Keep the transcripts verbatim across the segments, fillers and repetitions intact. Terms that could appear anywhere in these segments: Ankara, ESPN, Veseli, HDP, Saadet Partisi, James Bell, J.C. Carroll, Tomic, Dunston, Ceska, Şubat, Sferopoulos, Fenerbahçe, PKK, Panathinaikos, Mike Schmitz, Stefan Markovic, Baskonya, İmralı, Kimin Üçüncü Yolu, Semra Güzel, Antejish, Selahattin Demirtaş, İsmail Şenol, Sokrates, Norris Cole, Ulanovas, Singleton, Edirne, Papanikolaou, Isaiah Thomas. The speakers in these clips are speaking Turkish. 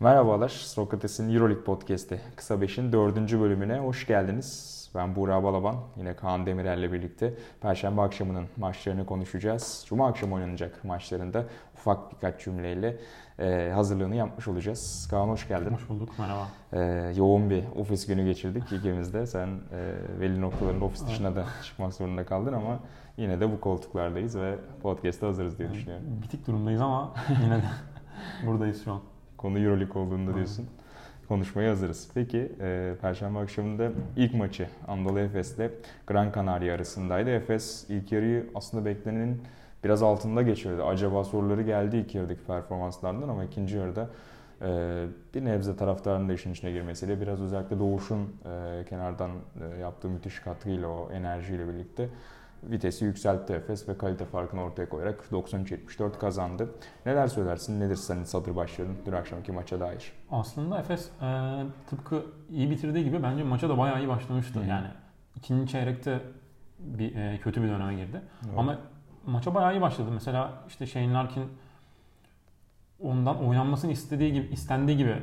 Merhabalar, Sokrates'in Euroleague Podcast'i Kısa beşin dördüncü bölümüne hoş geldiniz. Ben Buğra Balaban, yine Kaan Demirel'le birlikte Perşembe akşamının maçlarını konuşacağız. Cuma akşamı oynanacak maçlarında ufak birkaç cümleyle e, hazırlığını yapmış olacağız. Kaan hoş geldin. Hoş bulduk, merhaba. E, yoğun bir ofis günü geçirdik ikimiz de. Sen e, belli noktalarında ofis dışına da çıkmak zorunda kaldın ama yine de bu koltuklardayız ve podcast'te hazırız diye düşünüyorum. Bitik durumdayız ama yine de buradayız şu an. Konu Euroleague olduğunda diyorsun. Konuşmaya hazırız. Peki, e, Perşembe akşamında ilk maçı Anadolu Efes ile Gran Canaria arasındaydı. Efes ilk yarıyı aslında beklenenin biraz altında geçirdi. Acaba soruları geldi ilk yarıdaki performanslardan ama ikinci yarıda e, bir nebze taraftarın da işin içine girmesiyle biraz özellikle Doğuş'un e, kenardan e, yaptığı müthiş katkıyla, o enerjiyle birlikte vitesi yükseltti Efes ve kalite farkını ortaya koyarak doksan üç yetmiş dört kazandı. Neler söylersin, nedir senin satır başların dün akşamki maça dair? Aslında Efes e, tıpkı iyi bitirdiği gibi bence maça da bayağı iyi başlamıştı. Hı. Yani ikinci çeyrekte bir e, kötü bir döneme girdi. Doğru. Ama maça bayağı iyi başladı. Mesela işte Shane Larkin ondan oynanmasını istediği gibi, istendiği gibi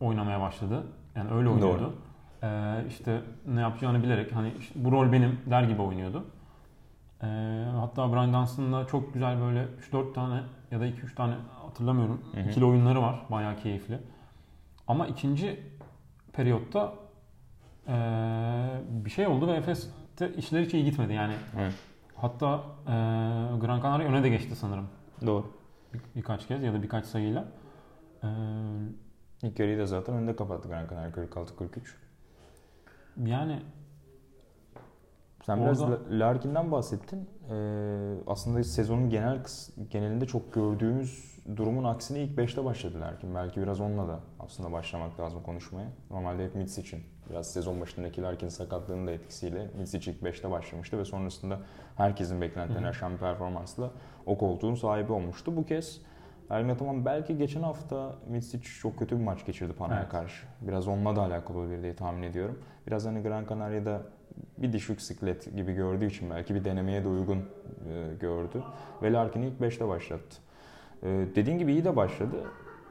oynamaya başladı. Yani öyle oynuyordu. E, işte ne yapacağını bilerek, hani işte, bu rol benim der gibi oynuyordu. E, hatta Brandon'ın da çok güzel böyle üç dört tane ya da iki üç tane hatırlamıyorum. Hı hı. İkili oyunları var. Bayağı keyifli. Ama ikinci periyotta e, bir şey oldu ve Efes'te işler hiç iyi gitmedi. Yani evet. Hatta e, Gran Canaria öne de geçti sanırım. Doğru. Bir, birkaç kez ya da birkaç sayıyla. E, İlk yarıyı da zaten önde kapattı Gran Canaria kırk altı kırk üç. Yani sen biraz orada Larkin'den bahsettin. Ee, aslında sezonun genel genelinde çok gördüğümüz durumun aksine ilk beşte başladı Larkin. Belki biraz onunla da aslında başlamak lazım konuşmaya. Normalde hep Midsic'in biraz sezon başındaki Larkin sakatlığının da etkisiyle Midsic ilk beşte başlamıştı ve sonrasında herkesin beklentilerini aşan bir performansla o koltuğun sahibi olmuştu. Bu kez Ergin Ataman belki geçen hafta Midsic çok kötü bir maç geçirdi Pana'ya evet. karşı. Biraz onunla da alakalı olabilir diye tahmin ediyorum. Biraz hani Gran Canaria'da bir diş siklet gibi gördüğü için belki bir denemeye de uygun e, gördü. Ve Larkin'i ilk beşte başlattı. E, dediğin gibi iyi de başladı.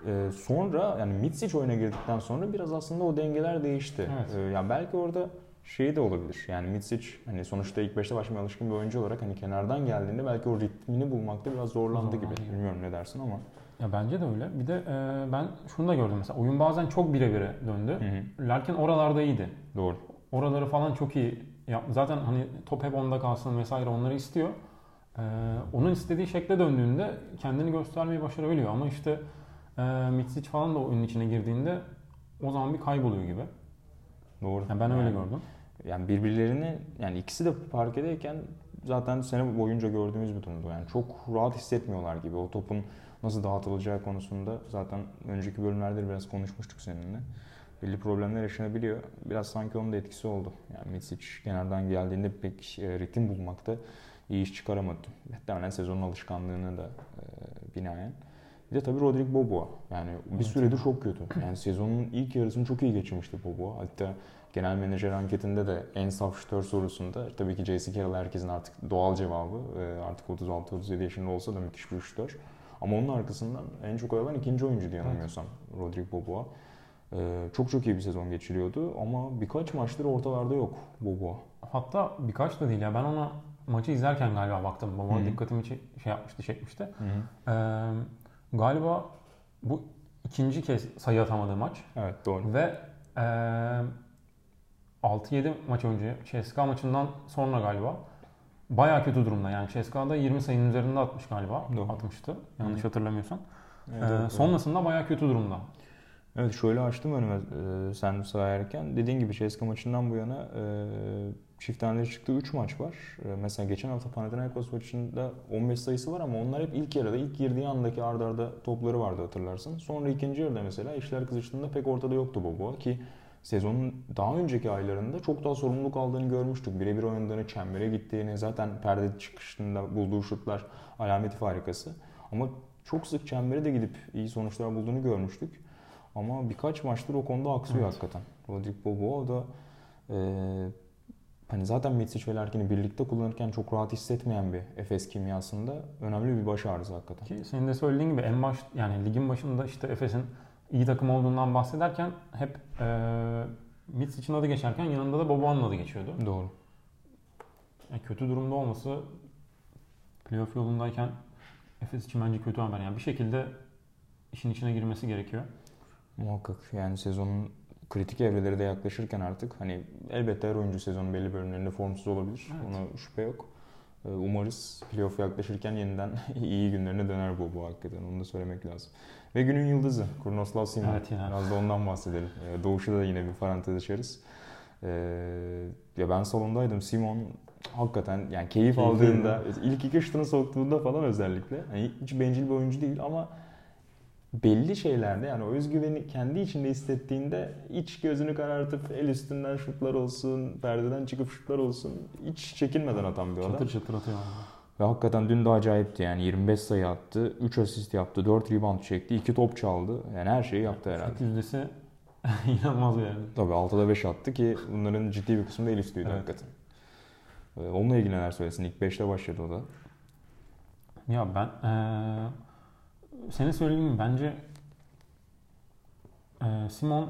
E, sonra yani Midsic oyuna girdikten sonra biraz aslında o dengeler değişti. Evet. E, yani belki orada şey de olabilir. Yani Midsic hani sonuçta ilk beşte başlamaya alışkın bir oyuncu olarak hani kenardan geldiğinde belki o ritmini bulmakta biraz zorlandı gibi. gibi. Bilmiyorum ne dersin ama. Ya bence de öyle. Bir de e, ben şunu da gördüm mesela. Oyun bazen çok bire bire döndü. Hı hı. Larkin oralarda iyiydi. Doğru. Oraları falan çok iyi yaptı. Zaten hani top hep onda kalsın vesaire onları istiyor. Ee, onun istediği şekle döndüğünde kendini göstermeyi başarabiliyor. Ama işte e, Midsic falan da oyunun içine girdiğinde o zaman bir kayboluyor gibi. Doğru. Yani ben öyle yani, gördüm. Yani birbirlerini yani ikisi de parkedeyken zaten sene boyunca gördüğümüz bir durumdu. Yani çok rahat hissetmiyorlar gibi. O topun nasıl dağıtılacağı konusunda zaten önceki bölümlerde biraz konuşmuştuk seninle. Belli problemler yaşanabiliyor. Biraz sanki onun da etkisi oldu. Yani Midsic kenardan geldiğinde pek ritim bulmakta iyi iş çıkaramadı. Hatta sezonun alışkanlığını da binaen. Bir de tabii Rodrik Bobo. Yani bir süredir çok kötü. Yani sezonun ilk yarısını çok iyi geçirmişti Bobo. Hatta genel menajer anketinde de en saf şütör sorusunda tabii ki J C. Carroll herkesin artık doğal cevabı. Artık otuz altı otuz yedi yaşında olsa da müthiş bir şütör. Ama onun arkasından en çok oyalan ikinci oyuncu diye anlamıyorsam Rodrik Bobo'a. Ee, çok çok iyi bir sezon geçiriyordu ama birkaç maçtır ortalarda yok Bobo. Hatta birkaç da değil ya, ben ona maçı izlerken galiba baktım. Bobo dikkatimi şey yapmıştı, çekmişti. Ee, galiba bu ikinci kez sayı atamadığı maç. Evet doğru. Ve e, altı yedi maç önce C S K A maçından sonra galiba bayağı kötü durumda. Yani C S K A'da yirmi sayının üzerinde atmış galiba. Doğru. Atmıştı yanlış Hı-hı. hatırlamıyorsam. Evet, ee, evet, sonrasında evet. bayağı kötü durumda. Evet şöyle açtım önüme e, sen sayarken. Dediğin gibi C S K A maçından bu yana e, çift taneleri çıktığı üç maç var. E, mesela geçen hafta Panathinaikos maçında on beş sayısı var ama onlar hep ilk yarıda, ilk girdiği andaki arda arda topları vardı hatırlarsın. Sonra ikinci yarıda mesela işler kızıştığında pek ortada yoktu Bobo ki sezonun daha önceki aylarında çok daha sorumluluk aldığını görmüştük. Birebir oynadığını, çembere gittiğini, zaten perde çıkışında bulduğu şutlar alameti farikası. Ama çok sık çembere de gidip iyi sonuçlar bulduğunu görmüştük. Ama birkaç maçtır o konuda aksıyor evet. hakikaten. Rodrik Bobo da e, hani zaten Midsic ve Larkin'i birlikte kullanırken çok rahat hissetmeyen bir Efes kimyasında önemli bir baş ağrısı hakikaten. Ki senin de söylediğin gibi en baş yani ligin başında işte Efes'in iyi takım olduğundan bahsederken hep e, Midsic'in adı geçerken yanında da Boban'ın adı geçiyordu. Doğru. Yani kötü durumda olması playoff yolundayken Efes için bence kötü haber. Yani bir şekilde işin içine girmesi gerekiyor. Muhakkak. Yani sezonun kritik evreleri de yaklaşırken artık hani elbette her oyuncu sezonun belli bölümlerinde formsuz olabilir. Evet. Ona şüphe yok. Umarız playoff yaklaşırken yeniden iyi günlerine döner bu bu hakikaten. Onu da söylemek lazım. Ve günün yıldızı Kurnoslav Simon. Evet, yani. Biraz da ondan bahsedelim. Doğuş'a da yine bir parantez açarız. Ee, ya ben salondaydım. Simon hakikaten yani keyif Keyifli aldığında, ilk iki şutunu soktuğunda falan özellikle. Yani hiç bencil bir oyuncu değil ama belli şeylerde yani o özgüveni kendi içinde hissettiğinde iç gözünü karartıp el üstünden şutlar olsun, perdeden çıkıp şutlar olsun hiç çekinmeden atan bir adam. Çatır çatır atıyor. Ve hakikaten dün de acayipti yani yirmi beş sayı attı, üç asist yaptı, dört rebound çekti, iki top çaldı. Yani her şeyi yaptı herhalde. Şut yüzdesi inanılmaz yani. Tabii altıda beş attı ki bunların ciddi bir kısmı da el üstüydü evet. Hakikaten. Onunla ilgili neler söylesin? İlk beşte başladı o da. Ya ben... Ee... Seni söyleyeyim mi? Bence e, Simon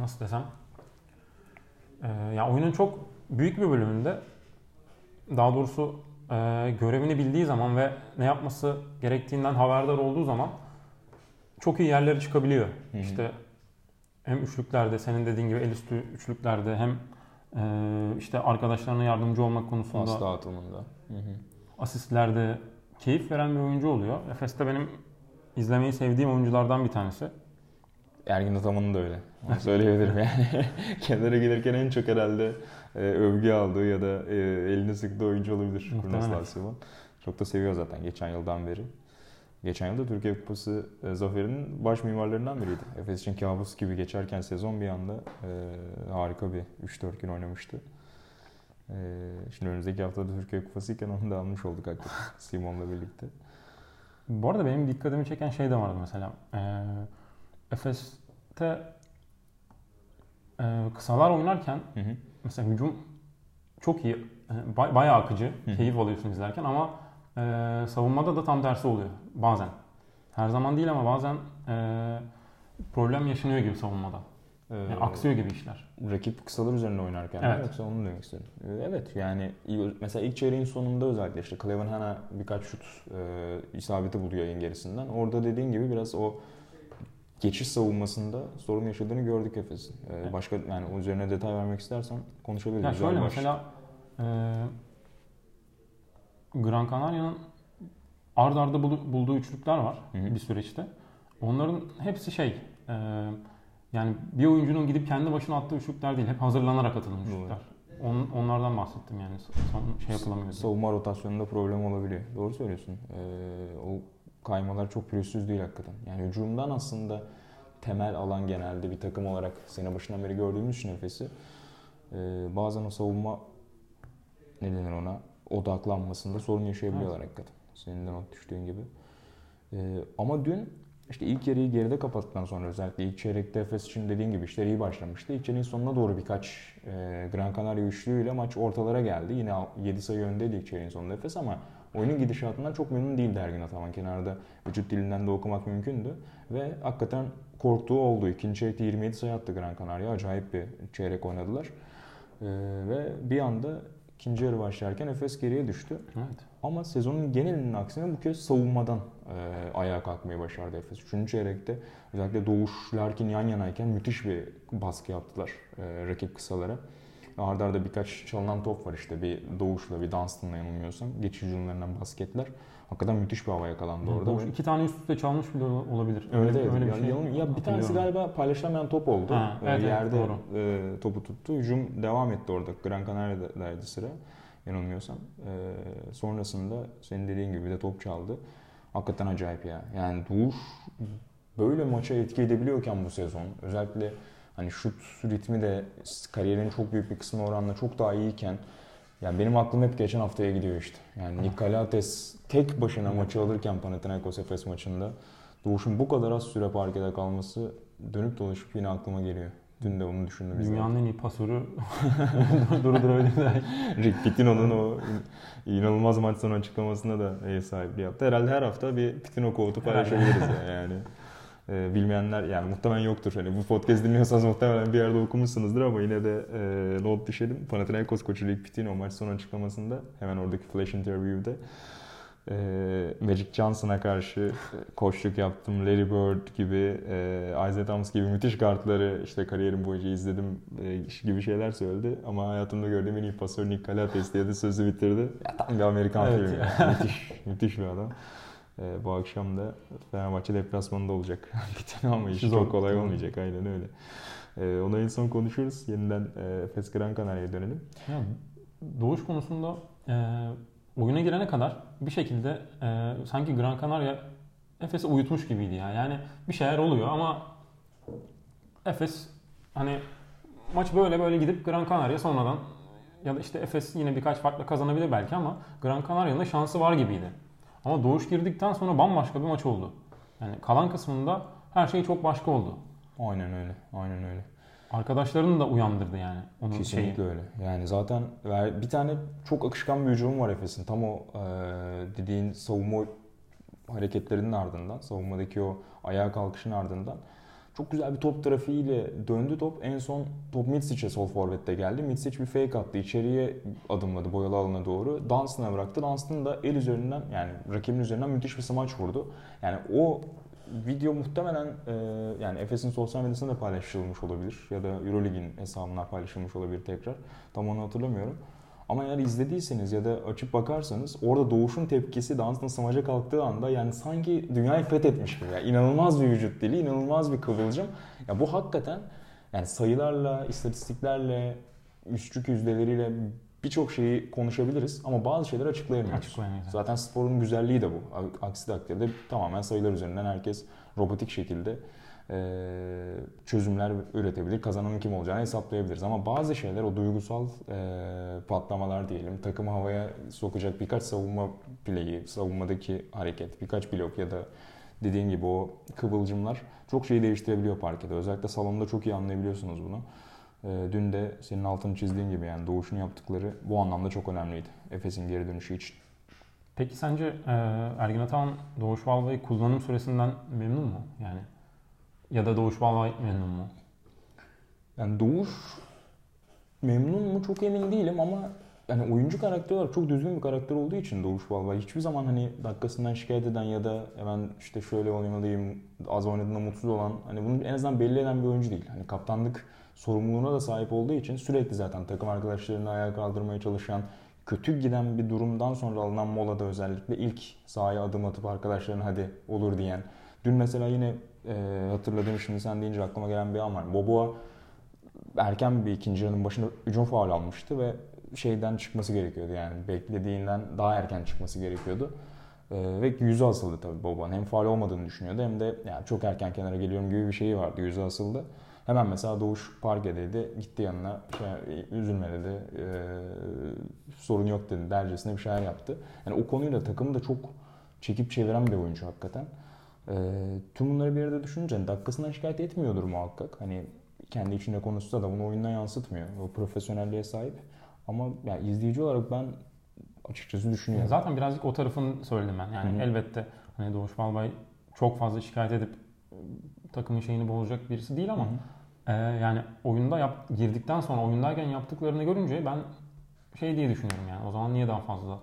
nasıl desem e, ya oyunun çok büyük bir bölümünde daha doğrusu e, görevini bildiği zaman ve ne yapması gerektiğinden haberdar olduğu zaman çok iyi yerlere çıkabiliyor. Hı-hı. İşte hem üçlüklerde senin dediğin gibi el üstü üçlüklerde hem e, işte arkadaşlarına yardımcı olmak konusunda pas dağıtımında, Hı-hı. asistlerde keyif veren bir oyuncu oluyor. Efes'te benim izlemeyi sevdiğim oyunculardan bir tanesi. Ergin Ataman'ın da öyle. Onu söyleyebilirim yani. Kenara gelirken en çok herhalde e, övgü aldığı ya da e, elini sıktığı oyuncu olabilir. Kurnoslav Simon. Çok da seviyor zaten geçen yıldan beri. Geçen yılda Türkiye Kupası e, zaferinin baş mimarlarından biriydi. Efes için kabus gibi geçerken sezon bir anda e, harika bir üç dört gün oynamıştı. Şimdi önümüzdeki haftada Türkiye Kupası iken onu da almış olduk hakikaten Simon'la birlikte. Bu arada benim dikkatimi çeken şey de vardı mesela. E, Efes'te e, kısalar oynarken hı hı. mesela hücum çok iyi, e, bayağı akıcı, hı hı. keyif alıyorsun izlerken ama e, savunmada da tam tersi oluyor bazen. Her zaman değil ama bazen e, problem yaşanıyor gibi savunmada. Yani aksıyor gibi işler. Rakip kısalar üzerine oynarken evet. Yoksa onu demek istedim. Evet yani mesela ilk çeyreğin sonunda özellikle işte Cleven Hanna birkaç şut e, isabeti buluyor yayın gerisinden. Orada dediğin gibi biraz o geçiş savunmasında sorun yaşadığını gördük Efes'in. E, evet. Başka yani onun üzerine detay vermek istersen konuşabiliriz. Yani şöyle mesela e, Gran Canaria'nın ard arda bulduğu üçlükler var hı hı. bir süreçte. Onların hepsi şey... E, Yani bir oyuncunun gidip kendi başına attığı üçlükler değil, hep hazırlanarak atılan üçlükler. On, onlardan bahsettim yani, son şey yapılamıyor. Savunma rotasyonunda problem olabiliyor. Doğru söylüyorsun. Ee, o kaymalar çok pürüzsüz değil hakikaten. Yani hücumdan aslında temel alan genelde bir takım olarak sene başından beri gördüğümüz için Efes'i ee, bazen o savunma ne denir ona odaklanmasında sorun yaşayabiliyorlar evet. Hakikaten. Senin de not düştüğün gibi. Ee, ama dün İşte ilk yarıyı geride kapattıktan sonra özellikle ilk çeyrekte Efes için dediğin gibi işler iyi başlamıştı. İlk çeyreğin sonuna doğru birkaç e, Gran Canaria üçlüğüyle maç ortalara geldi. Yine yedi sayı öndeydi ilk çeyreğin sonunda Efes ama oyunun gidişatından çok memnun değildi Ergin Ataman. Kenarda vücut dilinden de okumak mümkündü. Ve hakikaten korktuğu oldu. İkinci çeyrekte yirmi yedi sayı attı Gran Canaria. Acayip bir çeyrek oynadılar. E, ve bir anda ikinci yarı başlarken Efes geriye düştü. Evet. Ama sezonun genelinin aksine bu kez savunmadan e, ayağa kalkmayı başardı Efes. Üçüncü çeyrekte özellikle Doğuş, Larkin yan yanayken müthiş bir baskı yaptılar e, rakip kısalara. Arda arda birkaç çalınan top var işte bir Doğuş'la bir Dunstan'la yanılmıyorsam. Geçiş hücumlarından basketler. Hakikaten müthiş bir hava yakalandı orada. Doğuş iki tane üst üste çalmış bile olabilir. Öyle, öyle, öyle bir yani şey. Yanım, ya bir tanesi galiba paylaşılamayan top oldu. Ha, evet, yerde evet, e, topu tuttu. Hücum devam etti orada. Gran Canaria'daydı sıra. Yanılmıyorsam. Ee, sonrasında senin dediğin gibi de top çaldı. Hakikaten acayip ya. Yani Doğuş böyle maça etki edebiliyorken bu sezon özellikle hani şut ritmi de kariyerin çok büyük bir kısmı oranla çok daha iyiyken yani benim aklım hep geçen haftaya gidiyor işte. Yani Nikolates tek başına maçı alırken Panathinaikos Efes maçında Doğuş'un bu kadar az süre parkede kalması dönüp dolaşıp yine aklıma geliyor. Dün de onu düşündüm. Dünyanın en iyi pasörü durdurabilirler. Rick Pitino'nun o inanılmaz maç sonu açıklamasında da ev sahipliği yaptı. Herhalde her hafta bir Pitino kovutu paylaşabiliriz yani. yani. E, bilmeyenler yani muhtemelen yoktur. Hani bu podcast dinliyorsanız muhtemelen bir yerde okumuşsunuzdur ama yine de e, not düşelim. Panathinaikos koçu Rick Pitino maç sonu açıklamasında hemen oradaki flash interview'de Magic Johnson'a karşı koçluk yaptım. Larry Bird gibi, Isaiah Thomas gibi müthiş kartları işte kariyerim boyunca izledim gibi şeyler söyledi. Ama hayatımda gördüğüm en iyi pasör Nick Calathes diye de sözü bitirdi. Ya, tam bir Amerikan evet filmi. Yani. müthiş, müthiş bir adam. Bu akşam da Fenerbahçe deplasmanında olacak. Ama iş çok kolay olmayacak. Aynen öyle. Ona en son konuşuruz. Yeniden Efes Gran Canaria'ya dönelim. Yani, doğuş konusunda e, oyuna girene kadar bir şekilde e, sanki Gran Canaria Efes'i uyutmuş gibiydi ya. Yani bir şeyler oluyor ama Efes hani maç böyle böyle gidip Gran Canaria sonradan ya da işte Efes yine birkaç farkla kazanabilir belki ama Gran Canaria'nın da şansı var gibiydi. Ama Doğuş girdikten sonra bambaşka bir maç oldu. Yani kalan kısmında her şey çok başka oldu. Aynen öyle. Aynen öyle. Arkadaşlarını da uyandırdı yani. Onun kesinlikle şeyi öyle. Yani zaten bir tane çok akışkan bir hücum var Efes'in. Tam o e, dediğin savunma hareketlerinin ardından, savunmadaki o ayağa kalkışın ardından çok güzel bir top trafiğiyle döndü top. En son top Midsic'e sol forvette geldi. Midsic bir fake attı. İçeriye adımladı boyalı alana doğru. Dunston'a bıraktı. Dunston da el üzerinden yani rakibin üzerinden müthiş bir smaç vurdu. Yani o video muhtemelen e, yani Efes'in sosyal medyasında da paylaşılmış olabilir ya da Euroleague'in hesabına paylaşılmış olabilir tekrar. Tam onu hatırlamıyorum. Ama eğer izlediyseniz ya da açıp bakarsanız orada Doğuş'un tepkisi Dunston'ın smaca kalktığı anda yani sanki dünyayı fethetmiş gibi. Yani inanılmaz bir vücut dili, inanılmaz bir kıvılcım. Ya bu hakikaten yani sayılarla, istatistiklerle, üçlük yüzdeleriyle birçok şeyi konuşabiliriz ama bazı şeyleri açıklayamıyoruz. Açıklayamayız. Zaten sporun güzelliği de bu. Aksi takdirde tamamen sayılar üzerinden herkes robotik şekilde e, çözümler üretebilir. Kazananın kim olacağını hesaplayabiliriz. Ama bazı şeyler o duygusal e, patlamalar diyelim. Takımı havaya sokacak birkaç savunma playi, savunmadaki hareket, birkaç blok ya da dediğim gibi o kıvılcımlar çok şeyi değiştirebiliyor parkede. Özellikle salonda çok iyi anlayabiliyorsunuz bunu. Dün de senin altını çizdiğin gibi yani Doğuş'un yaptıkları bu anlamda çok önemliydi Efes'in geri dönüşü için. Peki sence Ergin Ataman Doğuş Balbay'ı kullanım süresinden memnun mu? Yani ya da Doğuş Balbay memnun mu? Yani Doğuş memnun mu çok emin değilim ama yani oyuncu karakteri olarak çok düzgün bir karakter olduğu için Doğuş Balbay hiçbir zaman hani dakikasından şikayet eden ya da hemen işte şöyle oynamalıyım, az oynadığında mutsuz olan hani bunu en azından belli eden bir oyuncu değil. Hani kaptanlık sorumluluğuna da sahip olduğu için sürekli zaten takım arkadaşlarını ayağa kaldırmaya çalışan, kötü giden bir durumdan sonra alınan molada özellikle ilk sahaya adım atıp arkadaşlarına hadi olur diyen. Dün mesela yine e, hatırladığım şimdi sen deyince aklıma gelen bir an var. Bobo'a erken bir ikinci yarının başında hücum faul almıştı ve şeyden çıkması gerekiyordu yani beklediğinden daha erken çıkması gerekiyordu. Ee, ve yüzü asıldı tabii Bobo'nun. Hem faul olmadığını düşünüyordu hem de yani çok erken kenara geliyorum gibi bir şeyi vardı. Yüzü asıldı. Hemen mesela Doğuş parkedeydi, gitti yanına, şey, üzülme dedi, e, sorun yok dedi, dercesine bir şeyler yaptı. Yani o konuyla takımı da çok çekip çeviren bir oyuncu hakikaten. E, tüm bunları bir arada düşününce dakikasından şikayet etmiyordur muhakkak. Hani kendi içinde konuşsa da bunu oyundan yansıtmıyor. O profesyonelliğe sahip. Ama yani izleyici olarak ben açıkçası düşünüyorum. Zaten birazcık o tarafını söyledim ben. Yani Hı-hı. elbette hani Doğuş Balbay çok fazla şikayet edip takımın şeyini bozacak birisi değil ama e, yani oyunda yap, girdikten sonra oyundayken yaptıklarını görünce ben şey diye düşünüyorum yani o zaman niye daha fazla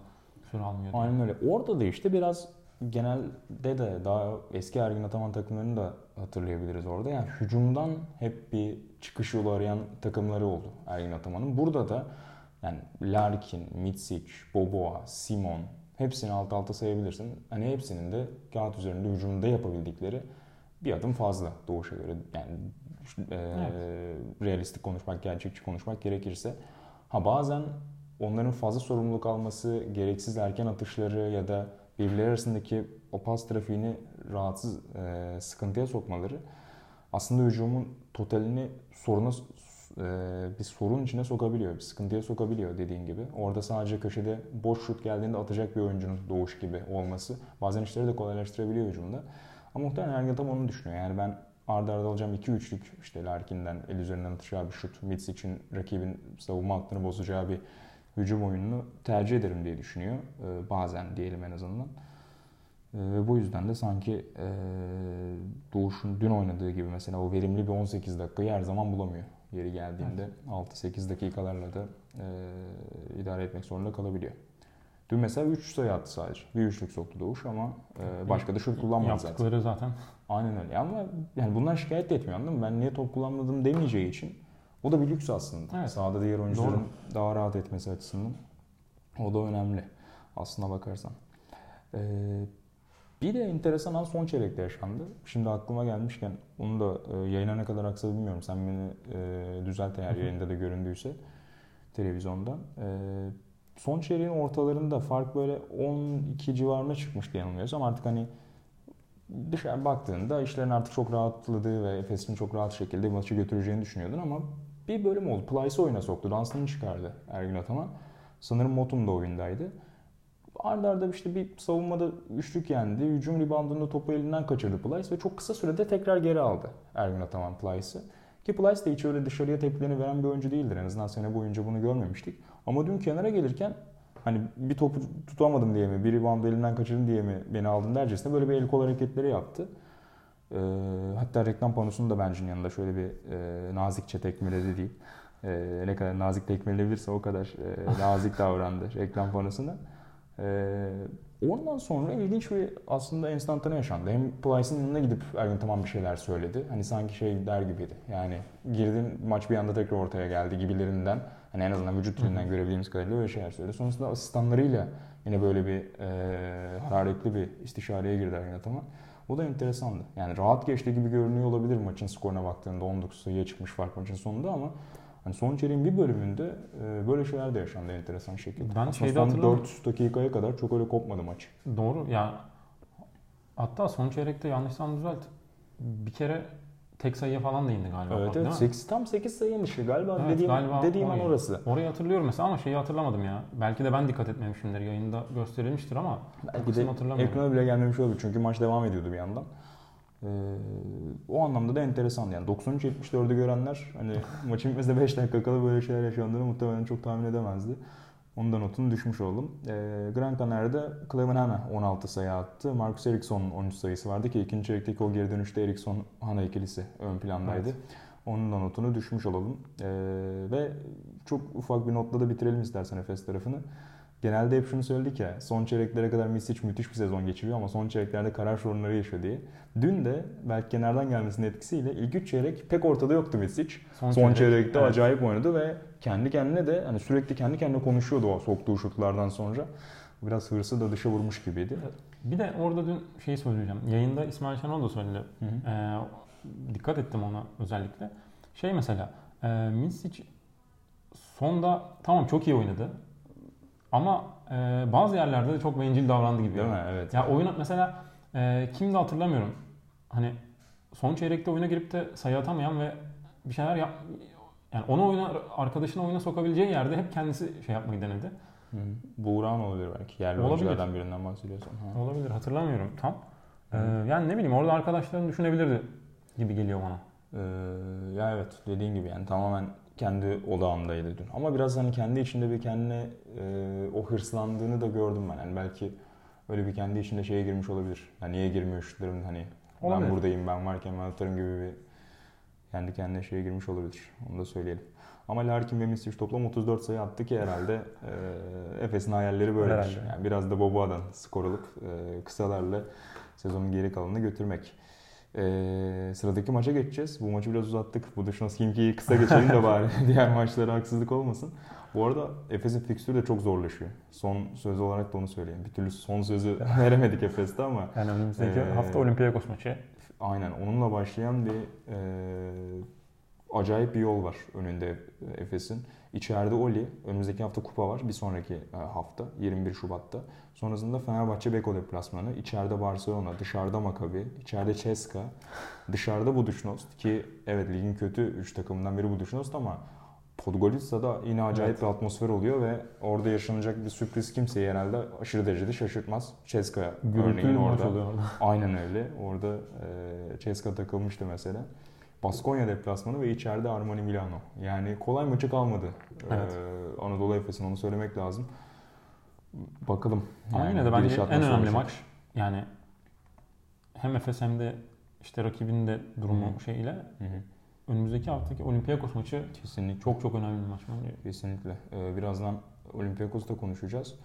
süre almıyor diye. Aynen öyle. Orada da işte biraz genelde de daha eski Ergin Ataman takımlarını da hatırlayabiliriz orada. Yani hücumdan hep bir çıkış yolu arayan takımları oldu Ergin Ataman'ın. Burada da yani Larkin, Midsic, Boboa, Simon hepsini alt alta sayabilirsin. Hani hepsinin de kağıt üzerinde hücumda yapabildikleri bir adım fazla Doğuş'a göre yani e, evet. realistik konuşmak, gerçekçi konuşmak gerekirse. Ha bazen onların fazla sorumluluk alması, gereksiz erken atışları ya da birbirleri arasındaki o pas trafiğini rahatsız, e, sıkıntıya sokmaları aslında hücumun totalini soruna, e, bir sorun içine sokabiliyor, bir sıkıntıya sokabiliyor dediğin gibi. Orada sadece köşede boş şut geldiğinde atacak bir oyuncunun Doğuş gibi olması bazen işleri de kolaylaştırabiliyor hücumda. Ama muhtemelen Ergin Ataman onu düşünüyor. Yani ben arda arda alacağım iki üçlük, işte Larkin'den el üzerinden atacağı bir şut, Midsic'in rakibin savunma hattını bozacağı bir hücum oyununu tercih ederim diye düşünüyor. Ee, bazen diyelim en azından. Ve bu yüzden de sanki e, Doğuş'un dün oynadığı gibi mesela o verimli bir on sekiz dakikayı her zaman bulamıyor. Yeri geldiğinde evet. altı sekiz dakikalarla da e, idare etmek zorunda kalabiliyor. Dün mesela üç sayı attı sadece. Bir üçlük soktu Doğuş ama e, başka da şut kullanmadı zaten. Yaptıkları zaten. Aynen öyle ama yani bundan şikayet etmiyor, anladın mı? Ben niye top kullanmadım demeyeceği için. O da bir lüks aslında. Evet. Sahada diğer oyuncuların Doğru. daha rahat etmesi açısından. O da önemli aslına bakarsan. E, Bir de enteresan an son çeyrekte yaşandı. Şimdi aklıma gelmişken onu da e, yayına ne kadar aksa bilmiyorum. Sen beni e, düzelt eğer yayında da göründüyse televizyondan. E, son çeyreğin ortalarında fark böyle on iki civarına çıkmıştı yanılmıyorsam. Artık hani dışarı baktığında işlerin artık çok rahatladığı ve Efes'in çok rahat şekilde maçı götüreceğini düşünüyordun ama bir bölüm oldu. Plyce oyuna soktu. Dansını çıkardı Ergin Ataman. Sanırım Motum da oyundaydı. Arda arda işte bir savunmada üçlük yendi. Hücum reboundunda topu elinden kaçırdı Plyce ve çok kısa sürede tekrar geri aldı Ergin Ataman Plyce'ı. Ki Plyce de hiç öyle dışarıya tepkilerini veren bir oyuncu değildir. En azından sene boyunca bunu görmemiştik. Ama dün kenara gelirken hani bir topu tutamadım diye mi, bir reboundu elimden kaçırdım diye mi beni aldın dercesine böyle bir el kol hareketleri yaptı. Ee, hatta reklam panosunu da bencin yanında şöyle bir e, nazikçe tekmeledi değil. E, ne kadar nazik tekmeleyebilirse o kadar e, nazik davrandı reklam panosunda. Ee, ondan sonra ilginç bir aslında enstantane yaşandı. Hem Plyce'ın yanına gidip Ergin tamam bir şeyler söyledi. Hani sanki şey der gibiydi. Yani girdin maç bir anda tekrar ortaya geldi gibilerinden. Hani en azından vücut dilinden görebildiğimiz kadarıyla öyle şeyler söyledi. Sonrasında asistanlarıyla yine böyle bir e, hararetli bir istişareye girdi Ergin Ataman. O da enteresandı. Yani rahat geçti gibi görünüyor olabilir maçın skoruna baktığında. on dokuz sayıya çıkmış fark maçın sonunda ama yani son çeyreğin bir bölümünde böyle şeyler de yaşandı enteresan şekilde. Ben şeyde hatırlamıyorum. dört dakikaya kadar çok öyle kopmadı maç. Doğru yani. Hatta son çeyrekte yanlışsam düzelt. Bir kere tek sayıya falan da indi galiba. Evet, evet. sekiz, tam sekiz sayı inmişti galiba. Evet, dediğim galiba dediğim an orası. Orayı hatırlıyorum mesela ama şeyi hatırlamadım ya. Belki de ben dikkat etmemişimdir. Yayında gösterilmiştir ama belki de ekrana bile gelmemiş olabilir çünkü maç devam ediyordu bir yandan. Ee, o anlamda da enteresan yani doksan üç yetmiş dördü görenler hani maçın mesela beş dakika kala böyle şeyler yaşandığını muhtemelen çok tahmin edemezdi. Ondan notunu düşmüş oldum. Ee, Gran Canaria'da Cleven Hanna on altı sayı attı. Marcus Eriksson'un on üç sayısı vardı ki ikinci çeyrekteki o geri dönüşte Eriksson-Hanna ikilisi ön plandaydı. Evet. Onun da notunu düşmüş olalım. Ee, ve çok ufak bir notla da bitirelim istersen Efes tarafını. Genelde hep şunu söyledik ya, son çeyreklere kadar Midsic müthiş bir sezon geçiriyor ama son çeyreklerde karar sorunları yaşıyor diye. Dün de belki kenardan gelmesinin etkisiyle ilk üç çeyrek pek ortada yoktu Midsic. Son, son çeyrek, çeyrekte evet. acayip oynadı ve kendi kendine de hani sürekli kendi kendine konuşuyordu o soktuğu şutlardan sonra. Biraz hırsı da dışa vurmuş gibiydi. Bir de orada dün şeyi söyleyeceğim, yayında İsmail Şenol da söyledi. Hı hı. Ee, dikkat ettim ona özellikle. Şey mesela, e, Midsic sonda tamam çok iyi oynadı. Ama e, bazı yerlerde de çok bencil davrandı gibi. Değil mi? Evet. Ya oyuna mesela e, kim de hatırlamıyorum. Hani son çeyrekte oyuna girip de sayı atamayan ve bir şeyler yap, yani onu oyuna arkadaşına oyuna sokabileceği yerde hep kendisi şey yapmayı denedi. Hı. Buğra olabilir belki. Yerli olabilir. Oyunculardan birinden bahsediyorsun. Ha. Olabilir. Hatırlamıyorum tam. Ee, yani ne bileyim orada arkadaşlarını düşünebilirdi gibi geliyor bana. Ee, ya evet dediğin gibi yani tamamen kendi odağımdaydı dün. Ama biraz hani kendi içinde bir kendine e, o hırslandığını da gördüm ben. Yani belki öyle bir kendi içinde şeye girmiş olabilir. Yani niye girmiyor şutlarım hani olabilir. Ben buradayım ben varken ben atarım gibi bir kendi kendine şeye girmiş olabilir. Onu da söyleyelim. Ama Larkin ve Midsic toplam otuz dört sayı attı ki herhalde e, Efes'in hayalleri böyledir. Yani biraz da Bobo'dan skor alıp e, kısalarla sezonun geri kalanını götürmek. Ee, sıradaki maça geçeceğiz. Bu maçı biraz uzattık. Budich Nost Himki'yi kısa geçelim de bari diğer maçlara haksızlık olmasın. Bu arada Efes'in fikstürü de çok zorlaşıyor. Son söz olarak da onu söyleyeyim. Bir türlü son sözü veremedik Efes'te ama. Yani önümüzdeki ee, hafta Olimpiakos maçı. Aynen. Onunla başlayan bir e, acayip bir yol var önünde Efes'in. İçeride Oli. Önümüzdeki hafta kupa var. Bir sonraki hafta yirmi bir Şubat'ta. Sonrasında Fenerbahçe Beko deplasmanı. İçeride Barcelona, dışarıda Makabe, içeride Ceska, dışarıda Budich Nost ki evet ligin kötü üç takımından biri Budich Nost ama Podgorica'da yine acayip evet. bir atmosfer oluyor ve orada yaşanacak bir sürpriz kimseyi herhalde aşırı derecede şaşırtmaz. Ceska örneğin orada. orada. Aynen öyle. Orada e, Ceska takılmıştı mesela. Baskonya deplasmanı ve içeride Armani Milano. Yani kolay maçı kalmadı. Evet. Ee, Anadolu Efes'in, onu söylemek lazım. Bakalım. Aynen yani de bence en önemli olacak. Maç. Yani hem Efes hem de işte rakibin de durumu Hı-hı. şeyle. Hı-hı. Önümüzdeki haftaki Olimpiakos maçı kesinlikle çok çok önemli bir maç. Kesinlikle. Ee, birazdan Olympiakos'ta konuşacağız.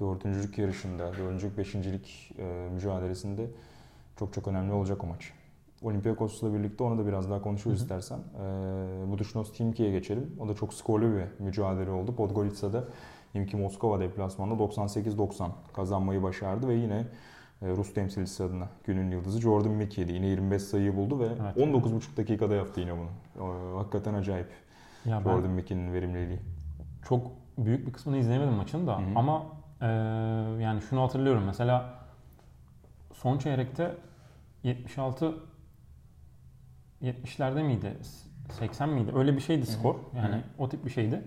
Dördüncülük yarışında, dördüncülük, beşincilik e, mücadelesinde çok çok önemli olacak o maç. Olympiakos'la birlikte ona da biraz daha konuşuruz hı hı. istersen. Ee, Budich Nost Himki'ye geçelim. O da çok skorlu bir mücadele oldu. Podgorica'da Himki Moskova deplasmanında doksan sekiz doksan kazanmayı başardı ve yine Rus temsilcisi adına günün yıldızı Jordan Mickey'di. Yine yirmi beş sayıyı buldu ve evet, on dokuz buçuk dakikada yaptı yine bunu. Ee, hakikaten acayip ya Jordan Mickey'nin verimliliği. Çok büyük bir kısmını izleyemedim maçın da hı hı. ama e, yani şunu hatırlıyorum. Mesela son çeyrekte yetmiş altı yetmişlerde miydi? seksen miydi? Öyle bir şeydi skor. Yani Hı-hı. o tip bir şeydi.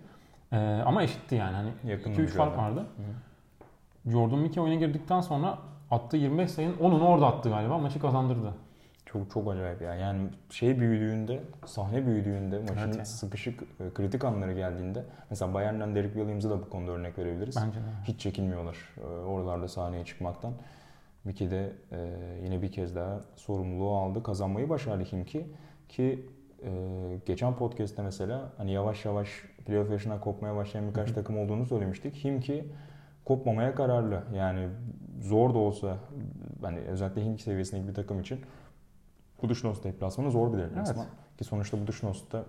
Ee, ama eşitti yani. Hani iki üç fark vardı. Hı-hı. Jordan Mickey oyuna girdikten sonra attığı yirmi beş sayının onunu orada attı galiba. Maçı kazandırdı. Çok çok acayip ya. Yani şey büyüdüğünde, sahne büyüdüğünde, maçın evet. sıkışık kritik anları geldiğinde mesela Bayern'den Derek Williams'ı da bu konuda örnek verebiliriz. Bence de. Hiç çekinmiyorlar oralarda sahneye çıkmaktan. Mickey de e, yine bir kez daha sorumluluğu aldı. Kazanmayı başardı Himki. Ki e, geçen podcast'te mesela hani yavaş yavaş playoff yaşına kopmaya başlayan birkaç Hı. takım olduğunu söylemiştik. Himki kopmamaya kararlı. Yani zor da olsa, hani özellikle Himki seviyesindeki bir takım için Budich Nost deplasmanı zor bir deplasman. Evet. Ki sonuçta Budich Nost'ta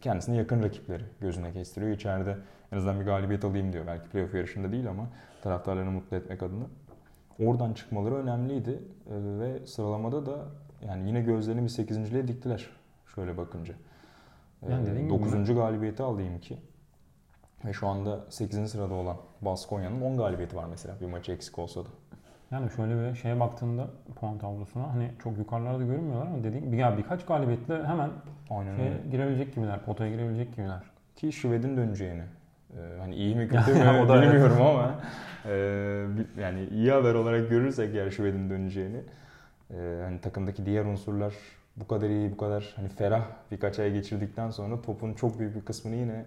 kendisine yakın rakipleri gözüne kestiriyor. İçeride en azından bir galibiyet alayım diyor. Belki playoff yarışında değil ama taraftarlarını mutlu etmek adına. Oradan çıkmaları önemliydi ee, ve sıralamada da yani yine gözlerini bir sekizinciliğe diktiler şöyle bakınca. Ee, yani dokuzuncu galibiyeti alayım ki ve şu anda sekizinci sırada olan Baskonya'nın on galibiyeti var mesela, bir maçı eksik olsa da. Yani şöyle bir şeye baktığında puan tablosuna hani çok yukarılarda görünmüyorlar ama dediğim bir birkaç galibiyetle hemen şey, girebilecek gibiler, potaya girebilecek gibiler. Ki Şved'in döneceğini. Hani iyi mi kötü mü o da bilmiyorum evet. ama e, yani iyi haber olarak görürsek yani Şüved'in döneceğini, e, hani takımdaki diğer unsurlar bu kadar iyi, bu kadar hani ferah birkaç ay geçirdikten sonra topun çok büyük bir kısmını yine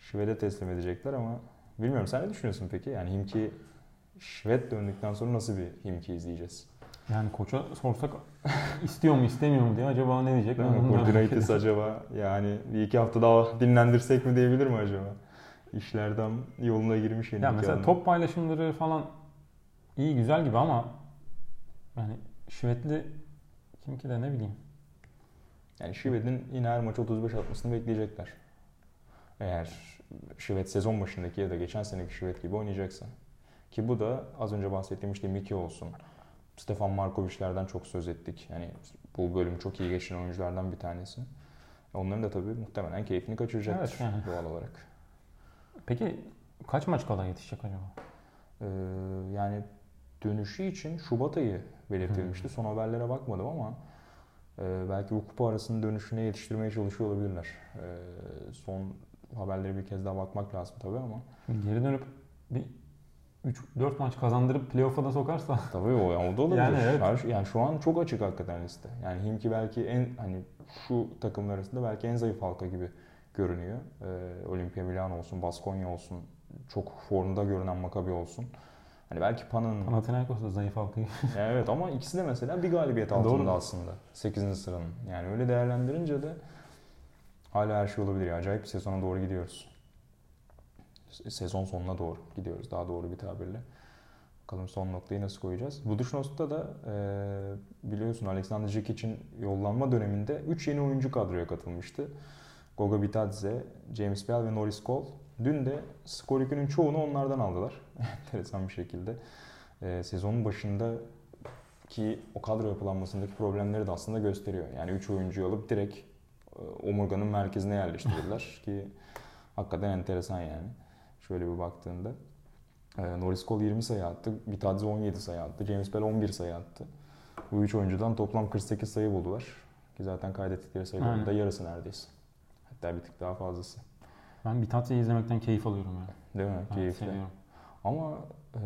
Şüved'e teslim edecekler ama bilmiyorum, sen ne düşünüyorsun peki? Yani Himki Şüved döndükten sonra nasıl bir Himki izleyeceğiz? Yani koça sorsak istiyor mu istemiyor mu diye acaba ne diyecek? Kordinaitis acaba yani bir iki hafta daha dinlendirsek mi diyebilir mi acaba? İşlerden yoluna girmiş yeni. Ya mesela yanına. Top paylaşımları falan iyi güzel gibi ama yani Şivetli kim ki de ne bileyim. Yani Şivet'in yine her maç otuz beş atmasını bekleyecekler. Eğer Şivet sezon başındaki ya da geçen seneki Şivet gibi oynayacaksa. Ki bu da az önce bahsettiğim işte Miki olsun. Stefan Markovic'lerden çok söz ettik. Yani bu bölüm çok iyi geçen oyunculardan bir tanesi. Onların da tabii muhtemelen keyfini kaçıracaktır evet, yani. Doğal olarak. Peki kaç maç kala yetişecek acaba? Ee, yani dönüşü için Şubat ayı belirtilmişti. Son haberlere bakmadım ama e, belki bu kupa arasının dönüşüne yetiştirmeye çalışıyor olabilirler. E, son haberlere bir kez daha bakmak lazım tabii ama. Şimdi geri dönüp bir üç dört maç kazandırıp playoff'a da sokarsa. Tabii o, yani o da olabilir. Yani, evet. Her, yani şu an çok açık hakikaten liste. Yani Himki belki en hani şu takımlar arasında belki en zayıf halka gibi görünüyor. Ee, Olimpia Milano olsun, Baskonya olsun, çok formda görünen Makabe olsun. Hani belki Pan'ın... Panathinaikos da zayıf halkı. Evet ama ikisi de mesela bir galibiyet altında doğru. aslında. sekizinci sıranın. Yani öyle değerlendirince de hala her şey olabilir. Acayip bir sezona doğru gidiyoruz. Sezon sonuna doğru gidiyoruz. Daha doğru bir tabirle. Bakalım son noktayı nasıl koyacağız. Budich Nost'ta da e, biliyorsun Alexander Zick için yollanma döneminde üç yeni oyuncu kadroya katılmıştı. Goga Bitadze, James Bell ve Norris Cole. Dün de skor yükünün çoğunu onlardan aldılar. Enteresan bir şekilde. Ee, sezonun başındaki o kadro yapılanmasındaki problemleri de aslında gösteriyor. Yani üç oyuncuyu alıp direkt e, omurganın merkezine yerleştirdiler. Ki hakikaten enteresan yani. Şöyle bir baktığında. E, Norris Cole yirmi sayı attı. Bitadze on yedi sayı attı. James Bell on bir sayı attı. Bu üç oyuncudan toplam kırk sekiz sayı buldular. Ki zaten kaydettikleri sayıların da yarısı neredeyse. hatta bir tık daha fazlası. Ben Bitadze'yi izlemekten keyif alıyorum yani. Değil mi? Ben keyifli. Seviyorum. Ama e,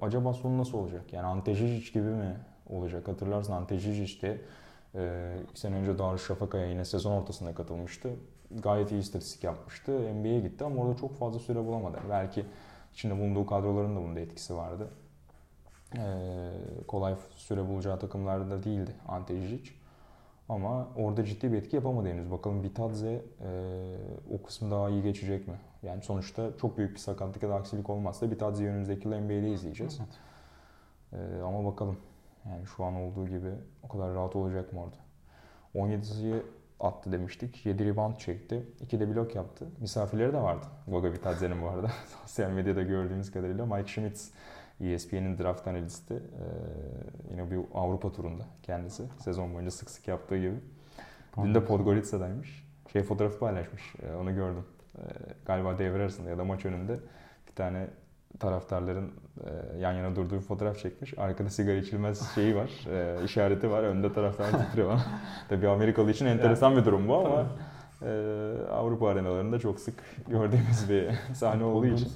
acaba sonu nasıl olacak? Yani Antejish gibi mi olacak? Hatırlarsın Antejish de e, iki sene önce Darüşşafaka'ya yine sezon ortasında katılmıştı. Gayet iyi istatistik yapmıştı. N B A'ye gitti ama orada çok fazla süre bulamadı. Belki içinde bulunduğu kadroların da bunda etkisi vardı. E, kolay süre bulacağı takımlarda değildi Antejish. Ama orada ciddi bir etki yapamadı henüz. Bakalım Bitadze e, o kısmı daha iyi geçecek mi? Yani sonuçta çok büyük bir sakatlık ya da aksilik olmazsa Bitadze'yi önümüzdeki yıl N B A'de izleyeceğiz. Evet. E, ama bakalım. Yani şu an olduğu gibi o kadar rahat olacak mı orada? on yedisini attı demiştik. yedi rebound çekti. iki de blok yaptı. Misafirleri de vardı. Goga Bitadze'nin bu arada. Sosyal medyada gördüğümüz kadarıyla Mike Schmitz, E S P N'in draft analisti, ee, yine bir Avrupa turunda kendisi. Sezon boyunca sık sık yaptığı gibi. Dün de Podgorica'daymış. Şey fotoğrafı paylaşmış. Ee, onu gördüm. Ee, galiba devre arasında ya da maç önünde bir tane taraftarların e, yan yana durduğu bir fotoğraf çekmiş. Arkada sigara içilmez şeyi var. E, işareti var. Önde taraftarın titriyor var. Tabii Amerikalı için enteresan yani bir durum bu ama e, Avrupa arenalarında çok sık gördüğümüz bir sahne olduğu için.